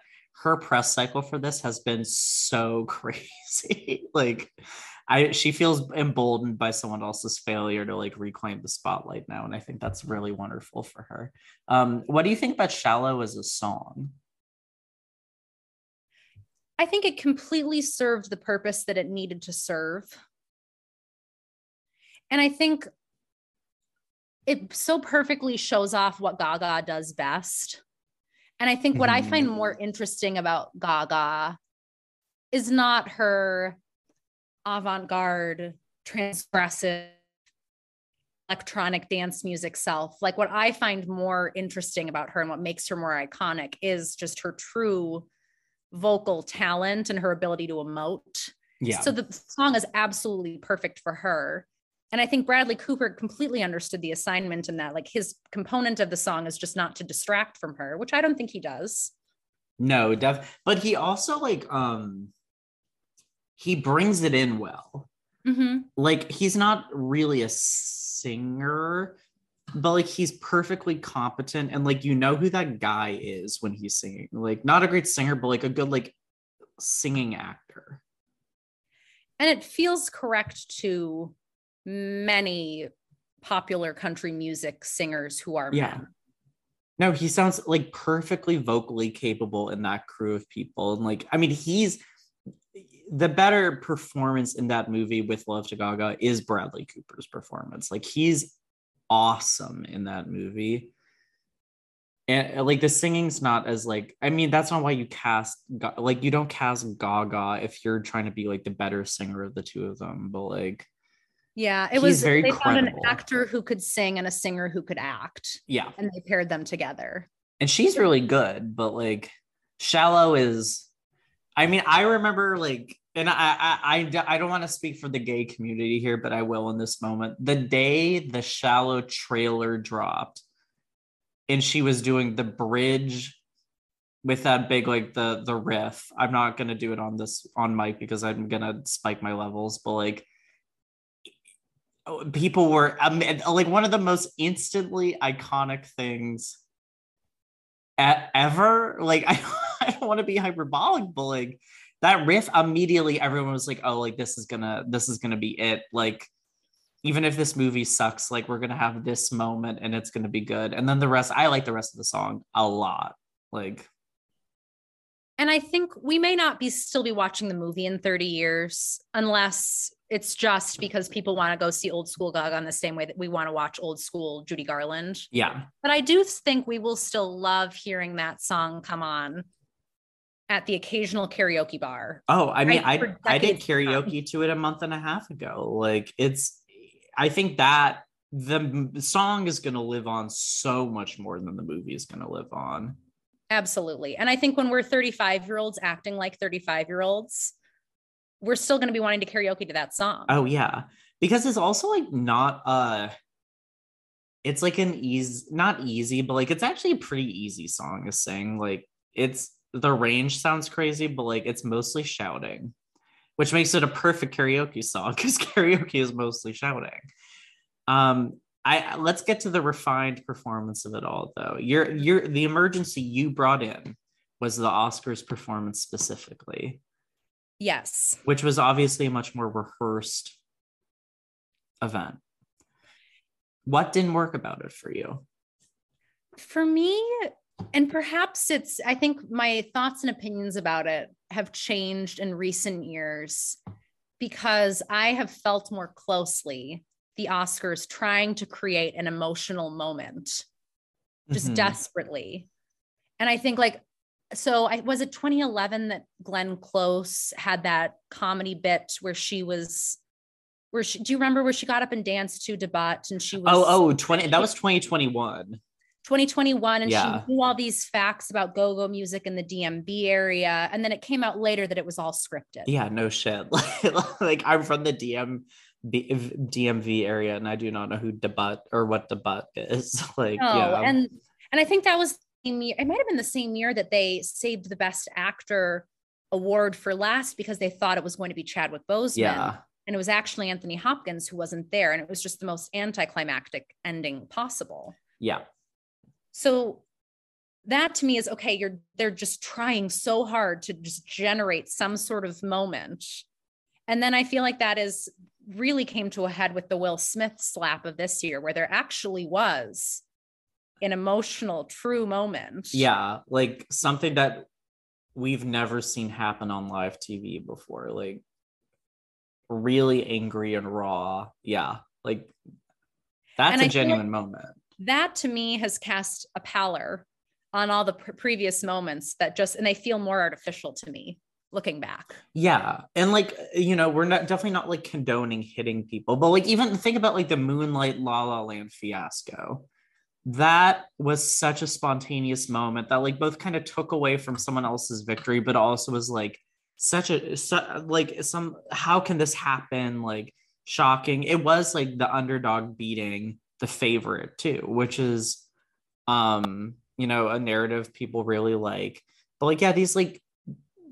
her press cycle for this has been so crazy. Like, I, she feels emboldened by someone else's failure to like reclaim the spotlight now. And I think that's really wonderful for her. Um, what do you think about Shallow as a song? I think it completely served the purpose that it needed to serve. And I think it so perfectly shows off what Gaga does best. And I think what I find more interesting about Gaga is not her avant-garde, transgressive, electronic dance music self. Like, what I find more interesting about her and what makes her more iconic is just her true vocal talent and her ability to emote. Yeah. So the song is absolutely perfect for her. And I think Bradley Cooper completely understood the assignment in that, like, his component of the song is just not to distract from her, which I don't think he does. No, def- but he also, like, um, he brings it in well. Mm-hmm. Like, he's not really a singer, but, like, he's perfectly competent. And, like, you know who that guy is when he's singing. Like, not a great singer, but, like, a good, like, singing actor. And it feels correct to many popular country music singers who are yeah. men. No, he sounds, like, perfectly vocally capable in that crew of people. And, like, I mean, he's the better performance in that movie with Love to Gaga is Bradley Cooper's performance. Like, he's awesome in that movie. And, like, the singing's not as, like, I mean, that's not why you cast, like, you don't cast Gaga if you're trying to be, like, the better singer of the two of them, but, like, yeah, it was, they credible. Found an actor who could sing and a singer who could act. Yeah. And they paired them together. And she's really good, but, like, Shallow is, I mean, I remember, like, and I, I, I, I don't want to speak for the gay community here, but I will in this moment. The day the Shallow trailer dropped and she was doing the bridge with that big, like, the, the riff. I'm not going to do it on this, on mic, because I'm going to spike my levels, but, like, people were, um, like, one of the most instantly iconic things at, ever. Like, I, I don't want to be hyperbolic, but, like, that riff, immediately everyone was like, oh, like, this is gonna, this is gonna be it. Like, even if this movie sucks, like, we're gonna have this moment and it's gonna be good. And then the rest, I like the rest of the song a lot. Like, and I think we may not be still be watching the movie in thirty years, unless it's just because people want to go see old school Gaga in the same way that we want to watch old school Judy Garland. Yeah. But I do think we will still love hearing that song come on at the occasional karaoke bar. Oh, I mean, right? I, I did karaoke to it a month and a half ago. Like, it's, I think that the song is going to live on so much more than the movie is going to live on. Absolutely. And I think when we're thirty-five year olds acting like thirty-five year olds, we're still going to be wanting to karaoke to that song. Oh yeah. Because it's also, like, not, uh, it's, like, an easy, not easy, but, like, it's actually a pretty easy song to sing. Like, it's, the range sounds crazy, but, like, it's mostly shouting, which makes it a perfect karaoke song, because karaoke is mostly shouting. Um, I, let's get to the refined performance of it all, though. Your, your, the emergency you brought in was the Oscars performance specifically. Yes. Which was obviously a much more rehearsed event. What didn't work about it for you? For me, and perhaps it's, I think my thoughts and opinions about it have changed in recent years, because I have felt more closely the Oscars trying to create an emotional moment, just mm-hmm. desperately. And I think, like, so I was it twenty eleven that Glenn Close had that comedy bit where she was, where she, do you remember where she got up and danced to Debat and she was- Oh, oh, twenty that was twenty twenty-one. twenty twenty-one and yeah. she knew all these facts about go-go music in the D M V area, and then it came out later that it was all scripted. Yeah, no shit. Like, I'm from the D M V area, and I do not know who Debat or what Debat is. Like, no, yeah, and and I think that was the same year. It might have been the same year that they saved the Best Actor award for last, because they thought it was going to be Chadwick Boseman. Yeah. And it was actually Anthony Hopkins who wasn't there, and it was just the most anticlimactic ending possible. Yeah. So that to me is, okay, you're, they're just trying so hard to just generate some sort of moment. And then I feel like that is really came to a head with the Will Smith slap of this year, where there actually was an emotional, true moment. Yeah. Like something that we've never seen happen on live T V before, like really angry and raw. Yeah. Like that's and a I genuine like- moment. That to me has cast a pallor on all the pre- previous moments that just, and they feel more artificial to me looking back. Yeah. And like, you know, we're not definitely not like condoning hitting people, but like even think about like the Moonlight La La Land fiasco. That was such a spontaneous moment that like both kind of took away from someone else's victory, but also was like such a, su- like some, how can this happen? Like shocking. It was like the underdog beating the favorite too, which is, um, you know, a narrative people really like. But like, yeah, these like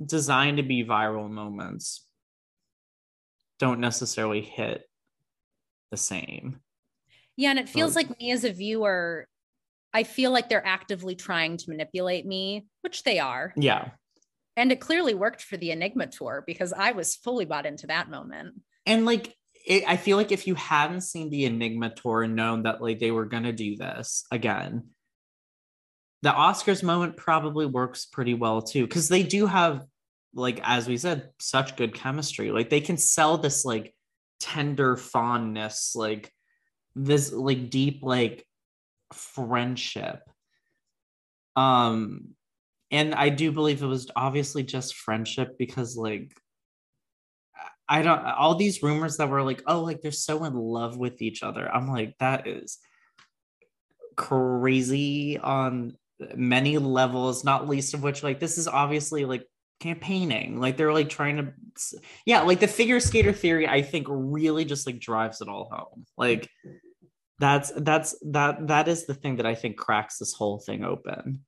designed to be viral moments don't necessarily hit the same. Yeah, and it feels like, like me as a viewer, I feel like they're actively trying to manipulate me, which they are. Yeah. And it clearly worked for the Enigma tour because I was fully bought into that moment. And like, it, I feel like if you hadn't seen the Enigma tour and known that like they were going to do this again, the Oscars moment probably works pretty well too. Cause they do have, like, as we said, such good chemistry. Like they can sell this like tender fondness, like this like deep, like, friendship, um and I do believe it was obviously just friendship, because like I don't, all these rumors that were like, oh, like they're so in love with each other, I'm like, that is crazy on many levels, not least of which like this is obviously like campaigning, like they're like trying to, yeah, like the figure skater theory I think really just like drives it all home. Like That's that's that that is the thing that I think cracks this whole thing open.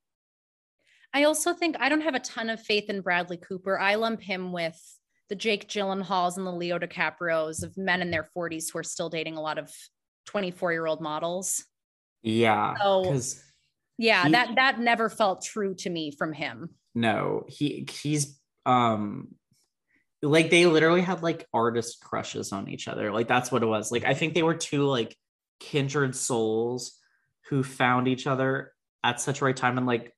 I also think I don't have a ton of faith in Bradley Cooper. I lump him with the Jake Gyllenhaals and the Leo DiCaprios of men in their forties who are still dating a lot of twenty-four-year-old models. Yeah. So, yeah, he, that that never felt true to me from him. No, he he's um like they literally had like artist crushes on each other. Like that's what it was. Like I think they were two like kindred souls who found each other at such a right time and like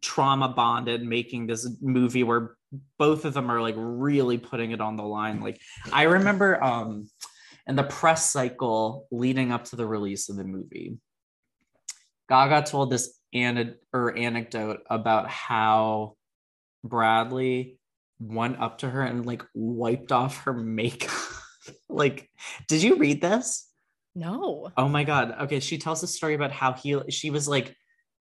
trauma bonded, making this movie where both of them are like really putting it on the line. Like I remember um in the press cycle leading up to the release of the movie, Gaga told this an- or anecdote about how Bradley went up to her and like wiped off her makeup. Like, did you read this? No. Oh my God. Okay. She tells a story about how he, she was like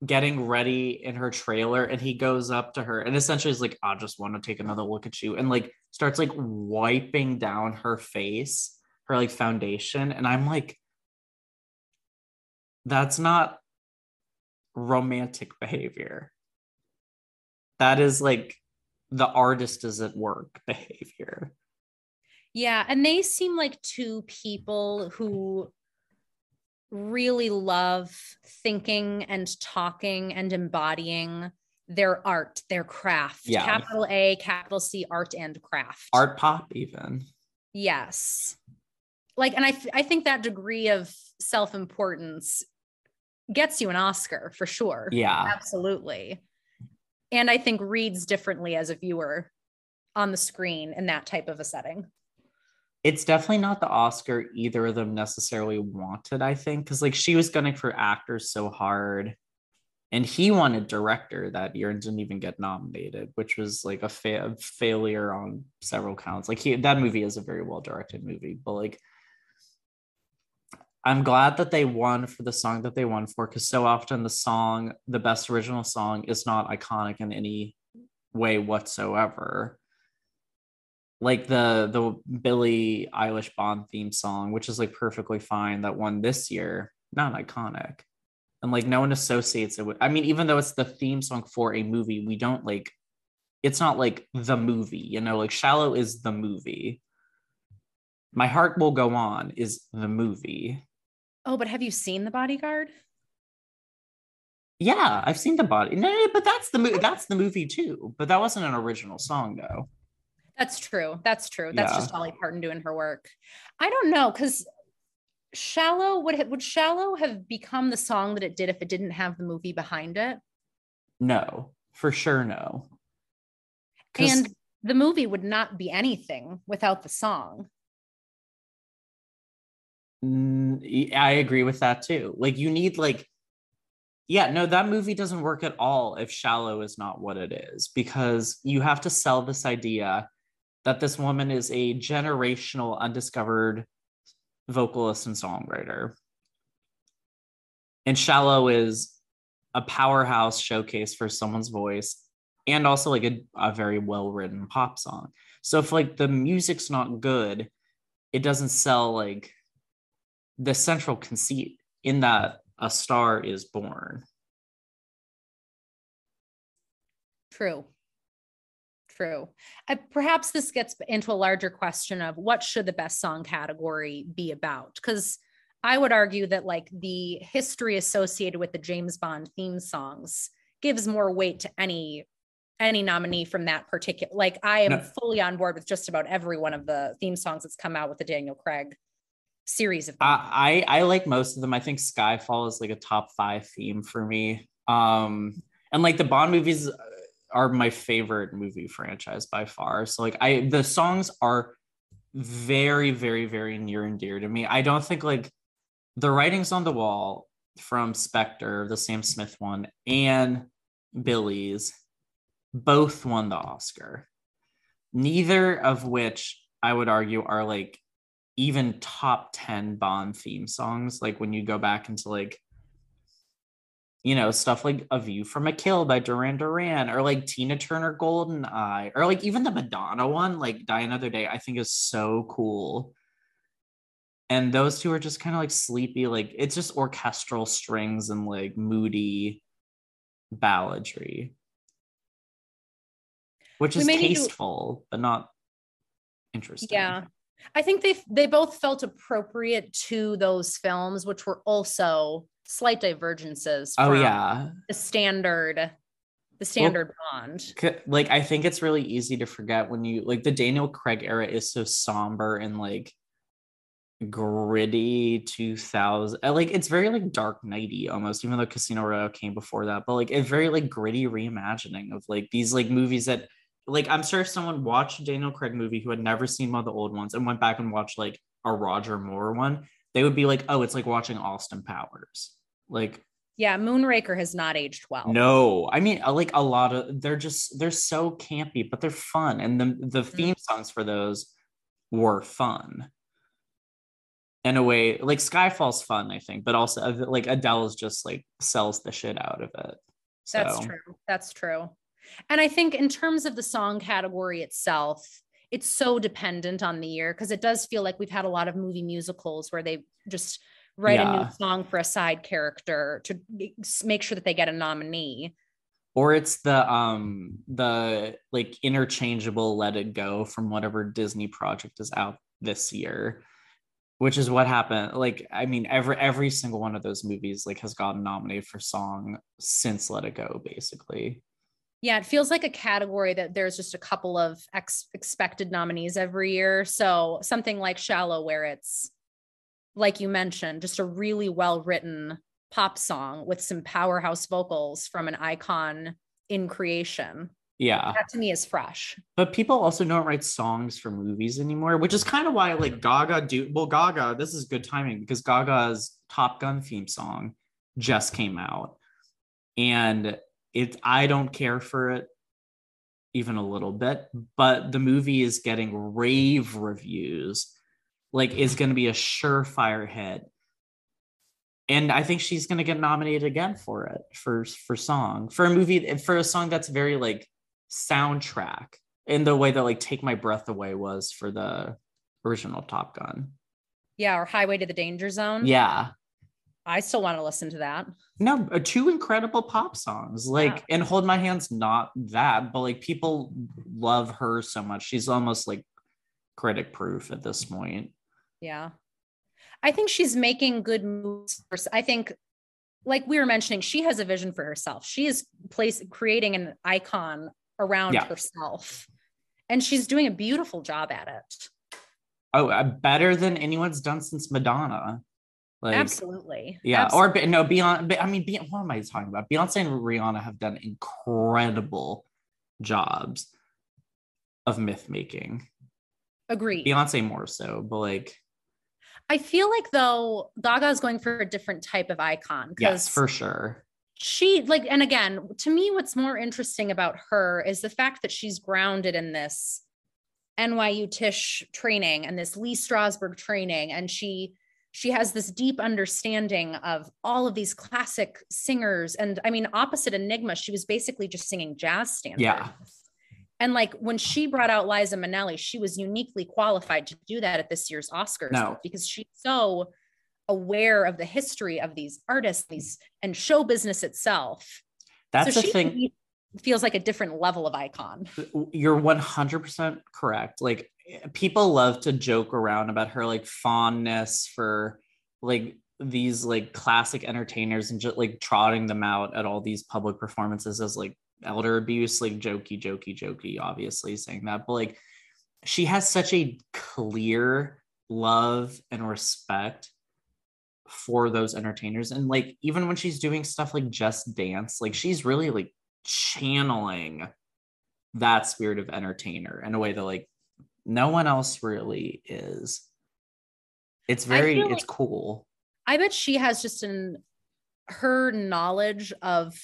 getting ready in her trailer and he goes up to her and essentially is like, I just want to take another look at you. And like starts like wiping down her face, her like foundation. And I'm like, that's not romantic behavior. That is like the artist is at work behavior. Yeah. And they seem like two people who really love thinking and talking and embodying their art, their craft. Yeah. Capital A, capital C, art and craft. Art pop even. Yes. Like, and I, th- I think that degree of self-importance gets you an Oscar for sure. Yeah. Absolutely. And I think reads differently as a viewer on the screen in that type of a setting. It's definitely not the Oscar either of them necessarily wanted, I think, because like she was gunning for actors so hard and he wanted director that year and didn't even get nominated, which was like a fa- failure on several counts. Like he, that movie is a very well-directed movie, but like I'm glad that they won for the song that they won for, because so often the song, the best original song, is not iconic in any way whatsoever. Like the the Billie Eilish Bond theme song, which is like perfectly fine, that won this year, not iconic. And like no one associates it with, I mean, even though it's the theme song for a movie, we don't like, it's not like the movie, you know, like Shallow is the movie. My Heart Will Go On is the movie. Oh, but have you seen The Bodyguard? Yeah, I've seen The Bodyguard. No, no, no, but that's the movie. That's the movie too. But that wasn't an original song though. That's true. That's true. That's yeah. Just Dolly Parton doing her work. I don't know, because Shallow, would it, would Shallow have become the song that it did if it didn't have the movie behind it? No, for sure no. And the movie would not be anything without the song. I agree with that too. Like you need like, yeah, no, that movie doesn't work at all if Shallow is not what it is, because you have to sell this idea that this woman is a generational undiscovered vocalist and songwriter. And Shallow is a powerhouse showcase for someone's voice and also like a, a very well-written pop song. So if like the music's not good it doesn't sell like the central conceit in that A Star Is Born. True. True. I, perhaps this gets into a larger question of what should the best song category be about? Because I would argue that like the history associated with the James Bond theme songs gives more weight to any any nominee from that particular, like I am no. fully on board with just about every one of the theme songs that's come out with the Daniel Craig series of uh, I I like most of them. I think Skyfall is like a top five theme for me. Um, and like the Bond movies are my favorite movie franchise by far. So like I the songs are very, very, very near and dear to me. I don't think like The Writings on the Wall from Spectre, the Sam Smith one, and Billy's both won the Oscar, neither of which I would argue are like even top ten Bond theme songs. Like when you go back into like, you know, stuff like A View from a Kill by Duran Duran, or like Tina Turner Goldeneye, or like even the Madonna one, like Die Another Day, I think is so cool. And those two are just kind of like sleepy, like it's just orchestral strings and like moody balladry, which is tasteful, to... but not interesting. Yeah. I think they they both felt appropriate to those films, which were also slight divergences from oh, yeah. the standard, the standard well, Bond. Like, I think it's really easy to forget when you, like the Daniel Craig era is so somber and like gritty two thousand, like it's very like Dark Knight-y almost, even though Casino Royale came before that, but like it's very like gritty reimagining of like these like movies that like, I'm sure if someone watched a Daniel Craig movie who had never seen one of the old ones and went back and watched like a Roger Moore one, they would be like, oh, it's like watching Austin Powers. Like, yeah, Moonraker has not aged well. No, I mean, like a lot of, they're just, they're so campy, but they're fun. And the, the theme mm-hmm. songs for those were fun. In a way, like Skyfall's fun, I think, but also like Adele's just like sells the shit out of it. So. That's true. That's true. And I think in terms of the song category itself, it's so dependent on the year, because it does feel like we've had a lot of movie musicals where they just write yeah. a new song for a side character to make sure that they get a nominee. Or it's the um the like interchangeable Let It Go from whatever Disney project is out this year, which is what happened. Like, I mean, every every single one of those movies like has gotten nominated for song since Let It Go, basically. Yeah, it feels like a category that there's just a couple of ex- expected nominees every year. So something like Shallow, where it's, like you mentioned, just a really well-written pop song with some powerhouse vocals from an icon in creation. Yeah. That to me is fresh. But people also don't write songs for movies anymore, which is kind of why like Gaga, do well, Gaga, this is good timing because Gaga's Top Gun theme song just came out. And It, I don't care for it even a little bit, but the movie is getting rave reviews, like is going to be a surefire hit. And I think she's going to get nominated again for it, for, for song, for a movie, for a song that's very like soundtrack in the way that like Take My Breath Away was for the original Top Gun. Yeah, or Highway to the Danger Zone. Yeah. I still want to listen to that. No, two incredible pop songs, like, yeah. And Hold My Hand's not that, but like people love her so much. She's almost like critic proof at this point. Yeah. I think she's making good moves. I think, like we were mentioning, she has a vision for herself. She is place creating an icon around yeah. herself, and she's doing a beautiful job at it. Oh, better than anyone's done since Madonna. Like, absolutely. Yeah. Absolutely. Or no, beyond. I mean, beyond, what am I talking about? Beyonce and Rihanna have done incredible jobs of myth making. Agreed. Beyonce more so, but like, I feel like though Gaga is going for a different type of icon. Yes, for sure. She like, and again, to me, what's more interesting about her is the fact that she's grounded in this N Y U Tisch training and this Lee Strasberg training, and she. She has this deep understanding of all of these classic singers. And I mean, opposite Enigma, she was basically just singing jazz standards. Yeah. And like when she brought out Liza Minnelli, she was uniquely qualified to do that at this year's Oscars no. because she's so aware of the history of these artists these, and show business itself. That's so the she thing. Feels like a different level of icon. You're one hundred percent correct. Like people love to joke around about her like fondness for like these like classic entertainers and just like trotting them out at all these public performances as like elder abuse, like jokey, jokey, jokey, obviously saying that, but like she has such a clear love and respect for those entertainers. And like, even when she's doing stuff like Just Dance, like she's really like channeling that spirit of entertainer in a way that like no one else really is. It's very, it's like, cool. I bet she has just an, her knowledge of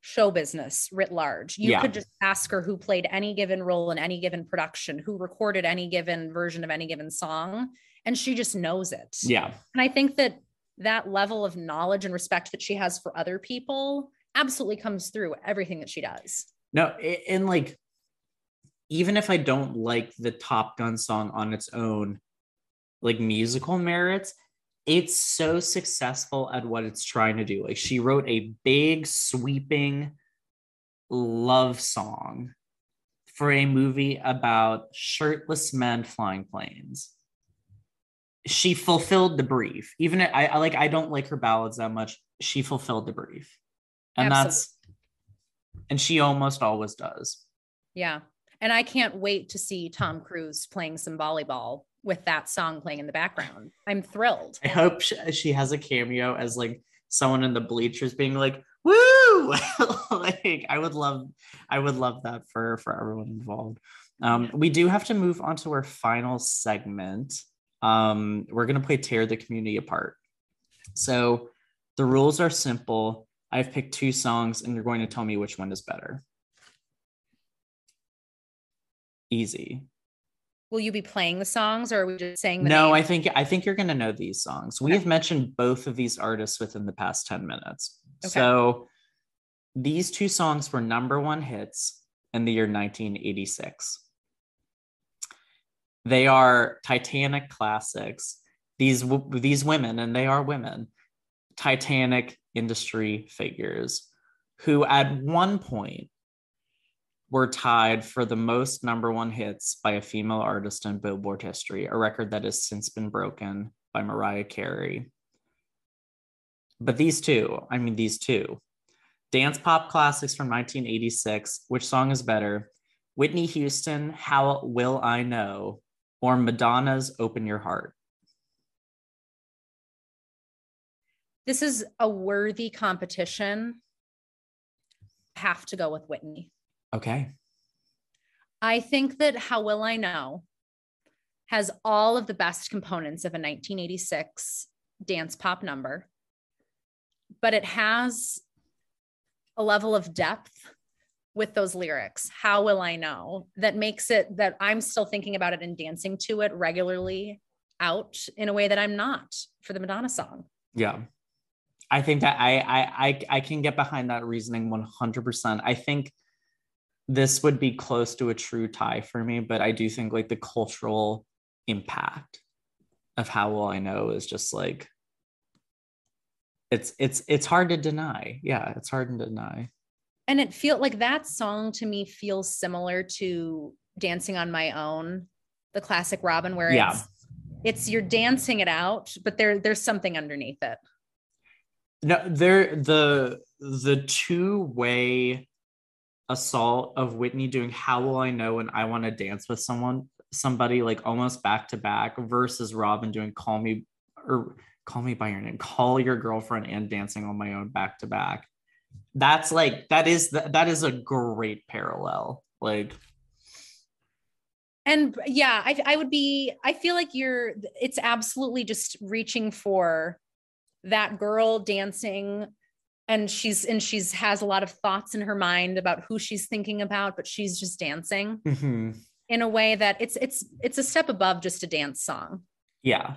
show business writ large. You yeah. could just ask her who played any given role in any given production, who recorded any given version of any given song, and she just knows it. Yeah. And I think that that level of knowledge and respect that she has for other people absolutely comes through everything that she does. No, and like, even if I don't like the Top Gun song on its own, like musical merits, it's so successful at what it's trying to do. Like she wrote a big sweeping love song for a movie about shirtless men flying planes. She fulfilled the brief. Even if I, I like, I don't like her ballads that much. She fulfilled the brief. And Absolutely. that's, and she almost always does. Yeah. And I can't wait to see Tom Cruise playing some volleyball with that song playing in the background. I'm thrilled. I hope she, she has a cameo as like someone in the bleachers being like, woo. Like I would love, I would love that for, for everyone involved. Um, we do have to move on to our final segment. Um, we're going to play Tear the Community Apart. So the rules are simple. I've picked two songs and you're going to tell me which one is better. Easy. Will you be playing the songs or are we just saying the No, name? I think I think you're going to know these songs. We okay. have mentioned both of these artists within the past ten minutes. Okay. So these two songs were number one hits in the year nineteen eighty-six. They are Titanic classics. These, these women, and they are women, Titanic industry figures who at one point were tied for the most number one hits by a female artist in Billboard history, a record that has since been broken by Mariah Carey. But these two, I mean, these two, dance pop classics from nineteen eighty-six, which song is better? Whitney Houston, How Will I Know, or Madonna's Open Your Heart? This is a worthy competition. Have to go with Whitney. Okay. I think that How Will I Know has all of the best components of a nineteen eighty-six dance pop number, but it has a level of depth with those lyrics, How Will I Know, that makes it that I'm still thinking about it and dancing to it regularly out in a way that I'm not for the Madonna song. Yeah. I think that I I I, I can get behind that reasoning one hundred percent. I think this would be close to a true tie for me, but I do think like the cultural impact of How Will I Know is just like, it's, it's, it's hard to deny. Yeah. It's hard to deny. And it feels like that song to me feels similar to Dancing on My Own, the classic Robin, where yeah. it's, it's, you're dancing it out, but there, there's something underneath it. No, there, the, the two way assault of Whitney doing How Will I Know and I Want to Dance with Someone, somebody like almost back to back versus Robin doing Call Me or Call Me by Your Name, Call Your Girlfriend and Dancing on My Own back to back. That's like, that is, the, that is a great parallel. Like, and yeah, I, I would be, I feel like you're, it's absolutely just reaching for that girl dancing. And she's, and she's has a lot of thoughts in her mind about who she's thinking about, but she's just dancing mm-hmm. in a way that it's, it's, it's a step above just a dance song. Yeah.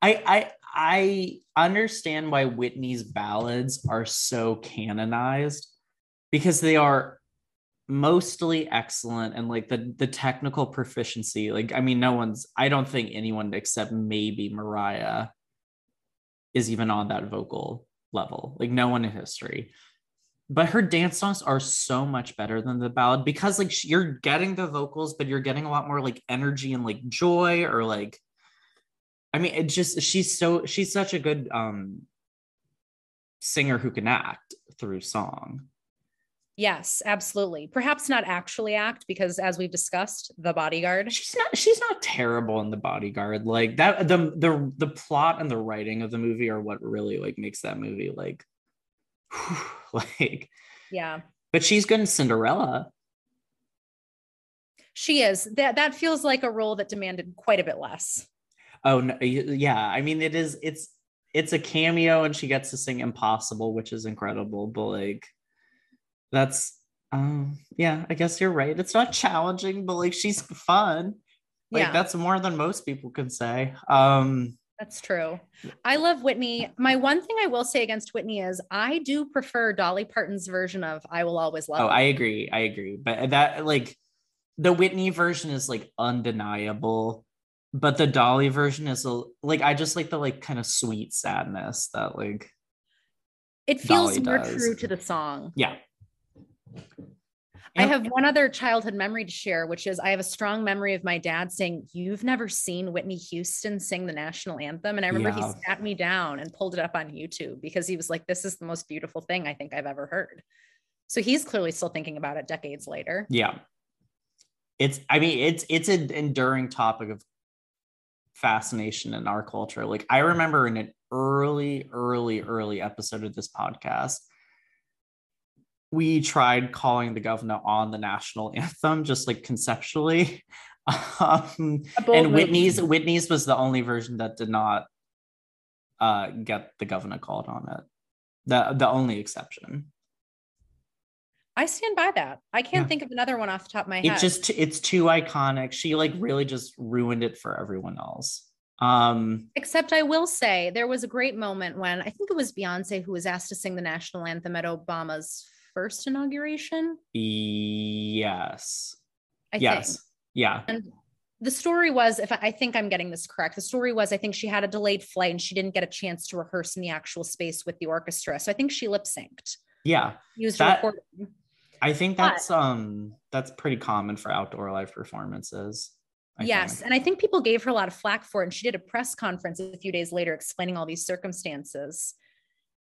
I, I, I understand why Whitney's ballads are so canonized because they are mostly excellent, and like the the technical proficiency, like I mean, no one's, I don't think anyone except maybe Mariah is even on that vocal level, like no one in history. But her dance songs are so much better than the ballad, because like you're getting the vocals, but you're getting a lot more like energy and like joy, or like, I mean, it just, she's so, she's such a good um, singer who can act through song. Yes, absolutely. Perhaps not actually act, because as we've discussed, The Bodyguard. She's not, she's not terrible in The Bodyguard. Like that, the, the, the plot and the writing of the movie are what really like makes that movie like, like, yeah, but she's good in Cinderella. She is. That that feels like a role that demanded quite a bit less. Oh no, yeah, I mean, it is, it's it's a cameo, and she gets to sing Impossible, which is incredible, but like that's um yeah, I guess you're right, it's not challenging, but like she's fun, like yeah. That's more than most people can say. um That's true. I love Whitney. My one thing I will say against Whitney is I do prefer Dolly Parton's version of I Will Always Love You. Oh, I agree. I agree. But that, like, the Whitney version is, like, undeniable. But the Dolly version is, like, I just like the, like, kind of sweet sadness that, like, it feels more true to the song. Yeah. I have one other childhood memory to share, which is I have a strong memory of my dad saying, "You've never seen Whitney Houston sing the national anthem." And I remember yeah. he sat me down and pulled it up on YouTube, because he was like, "This is the most beautiful thing I think I've ever heard." So he's clearly still thinking about it decades later. Yeah. It's, I mean, it's, it's an enduring topic of fascination in our culture. Like I remember in an early, early, early episode of this podcast, we tried calling the governor on the national anthem, just like conceptually. Um, and Whitney's movie. Whitney's was the only version that did not uh, get the governor called on it. The the only exception. I stand by that. I can't yeah. think of another one off the top of my head. It's just, it's too iconic. She like really just ruined it for everyone else. Um, Except I will say there was a great moment when I think it was Beyonce who was asked to sing the national anthem at Obama's first inauguration. Yes. I yes. Think. Yeah. And the story was, if I, I think I'm getting this correct, the story was, I think she had a delayed flight and she didn't get a chance to rehearse in the actual space with the orchestra. So I think she lip synced. Yeah. Used that, recording. I think that's, but, um, that's pretty common for outdoor live performances. I yes. Think. And I think people gave her a lot of flack for it. And she did a press conference a few days later explaining all these circumstances.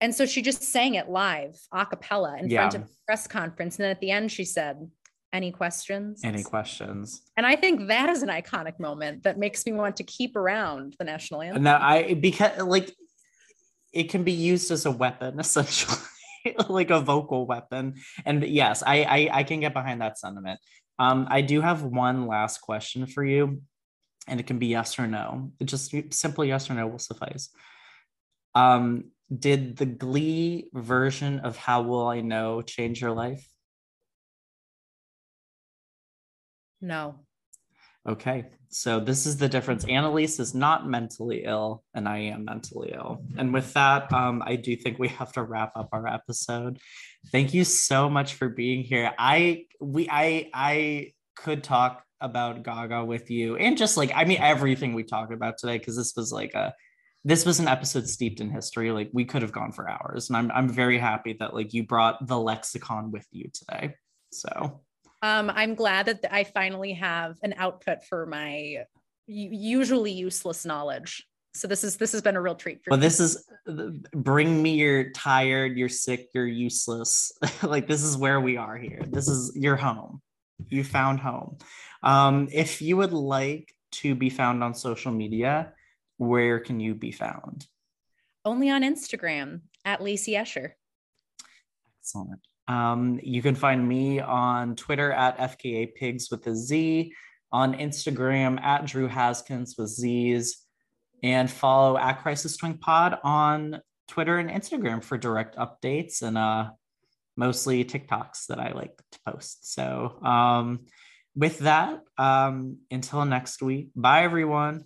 And so she just sang it live, a cappella, in yeah. front of a press conference. And then at the end, she said, "Any questions?" Any questions. And I think that is an iconic moment that makes me want to keep around the national anthem. No, I, because like, it can be used as a weapon, essentially, like a vocal weapon. And yes, I, I, I can get behind that sentiment. Um, I do have one last question for you, and it can be yes or no. It just simply yes or no will suffice. Um, Did the Glee version of How Will I Know change your life? No. Okay, so this is the difference. Annelise is not mentally ill, and I am mentally ill. And with that, um, I do think we have to wrap up our episode. Thank you so much for being here. I we I I could talk about Gaga with you, and just like, I mean, everything we talked about today, because this was like a This was an episode steeped in history. Like we could have gone for hours, and I'm I'm very happy that like you brought the lexicon with you today. So um, I'm glad that I finally have an output for my usually useless knowledge. So this is this has been a real treat. For well, me. This is bring me your tired, you're sick, you're useless. Like this is where we are here. This is your home. You found home. Um, if you would like to be found on social media, where can you be found? Only on Instagram, at Lacey Escher. Excellent. Um, you can find me on Twitter at F K A Pigs with a Z, on Instagram at Drew Haskins with Z's, and follow at Crisis Twink Pod on Twitter and Instagram for direct updates and uh, mostly TikToks that I like to post. So um, with that, um, until next week, bye everyone.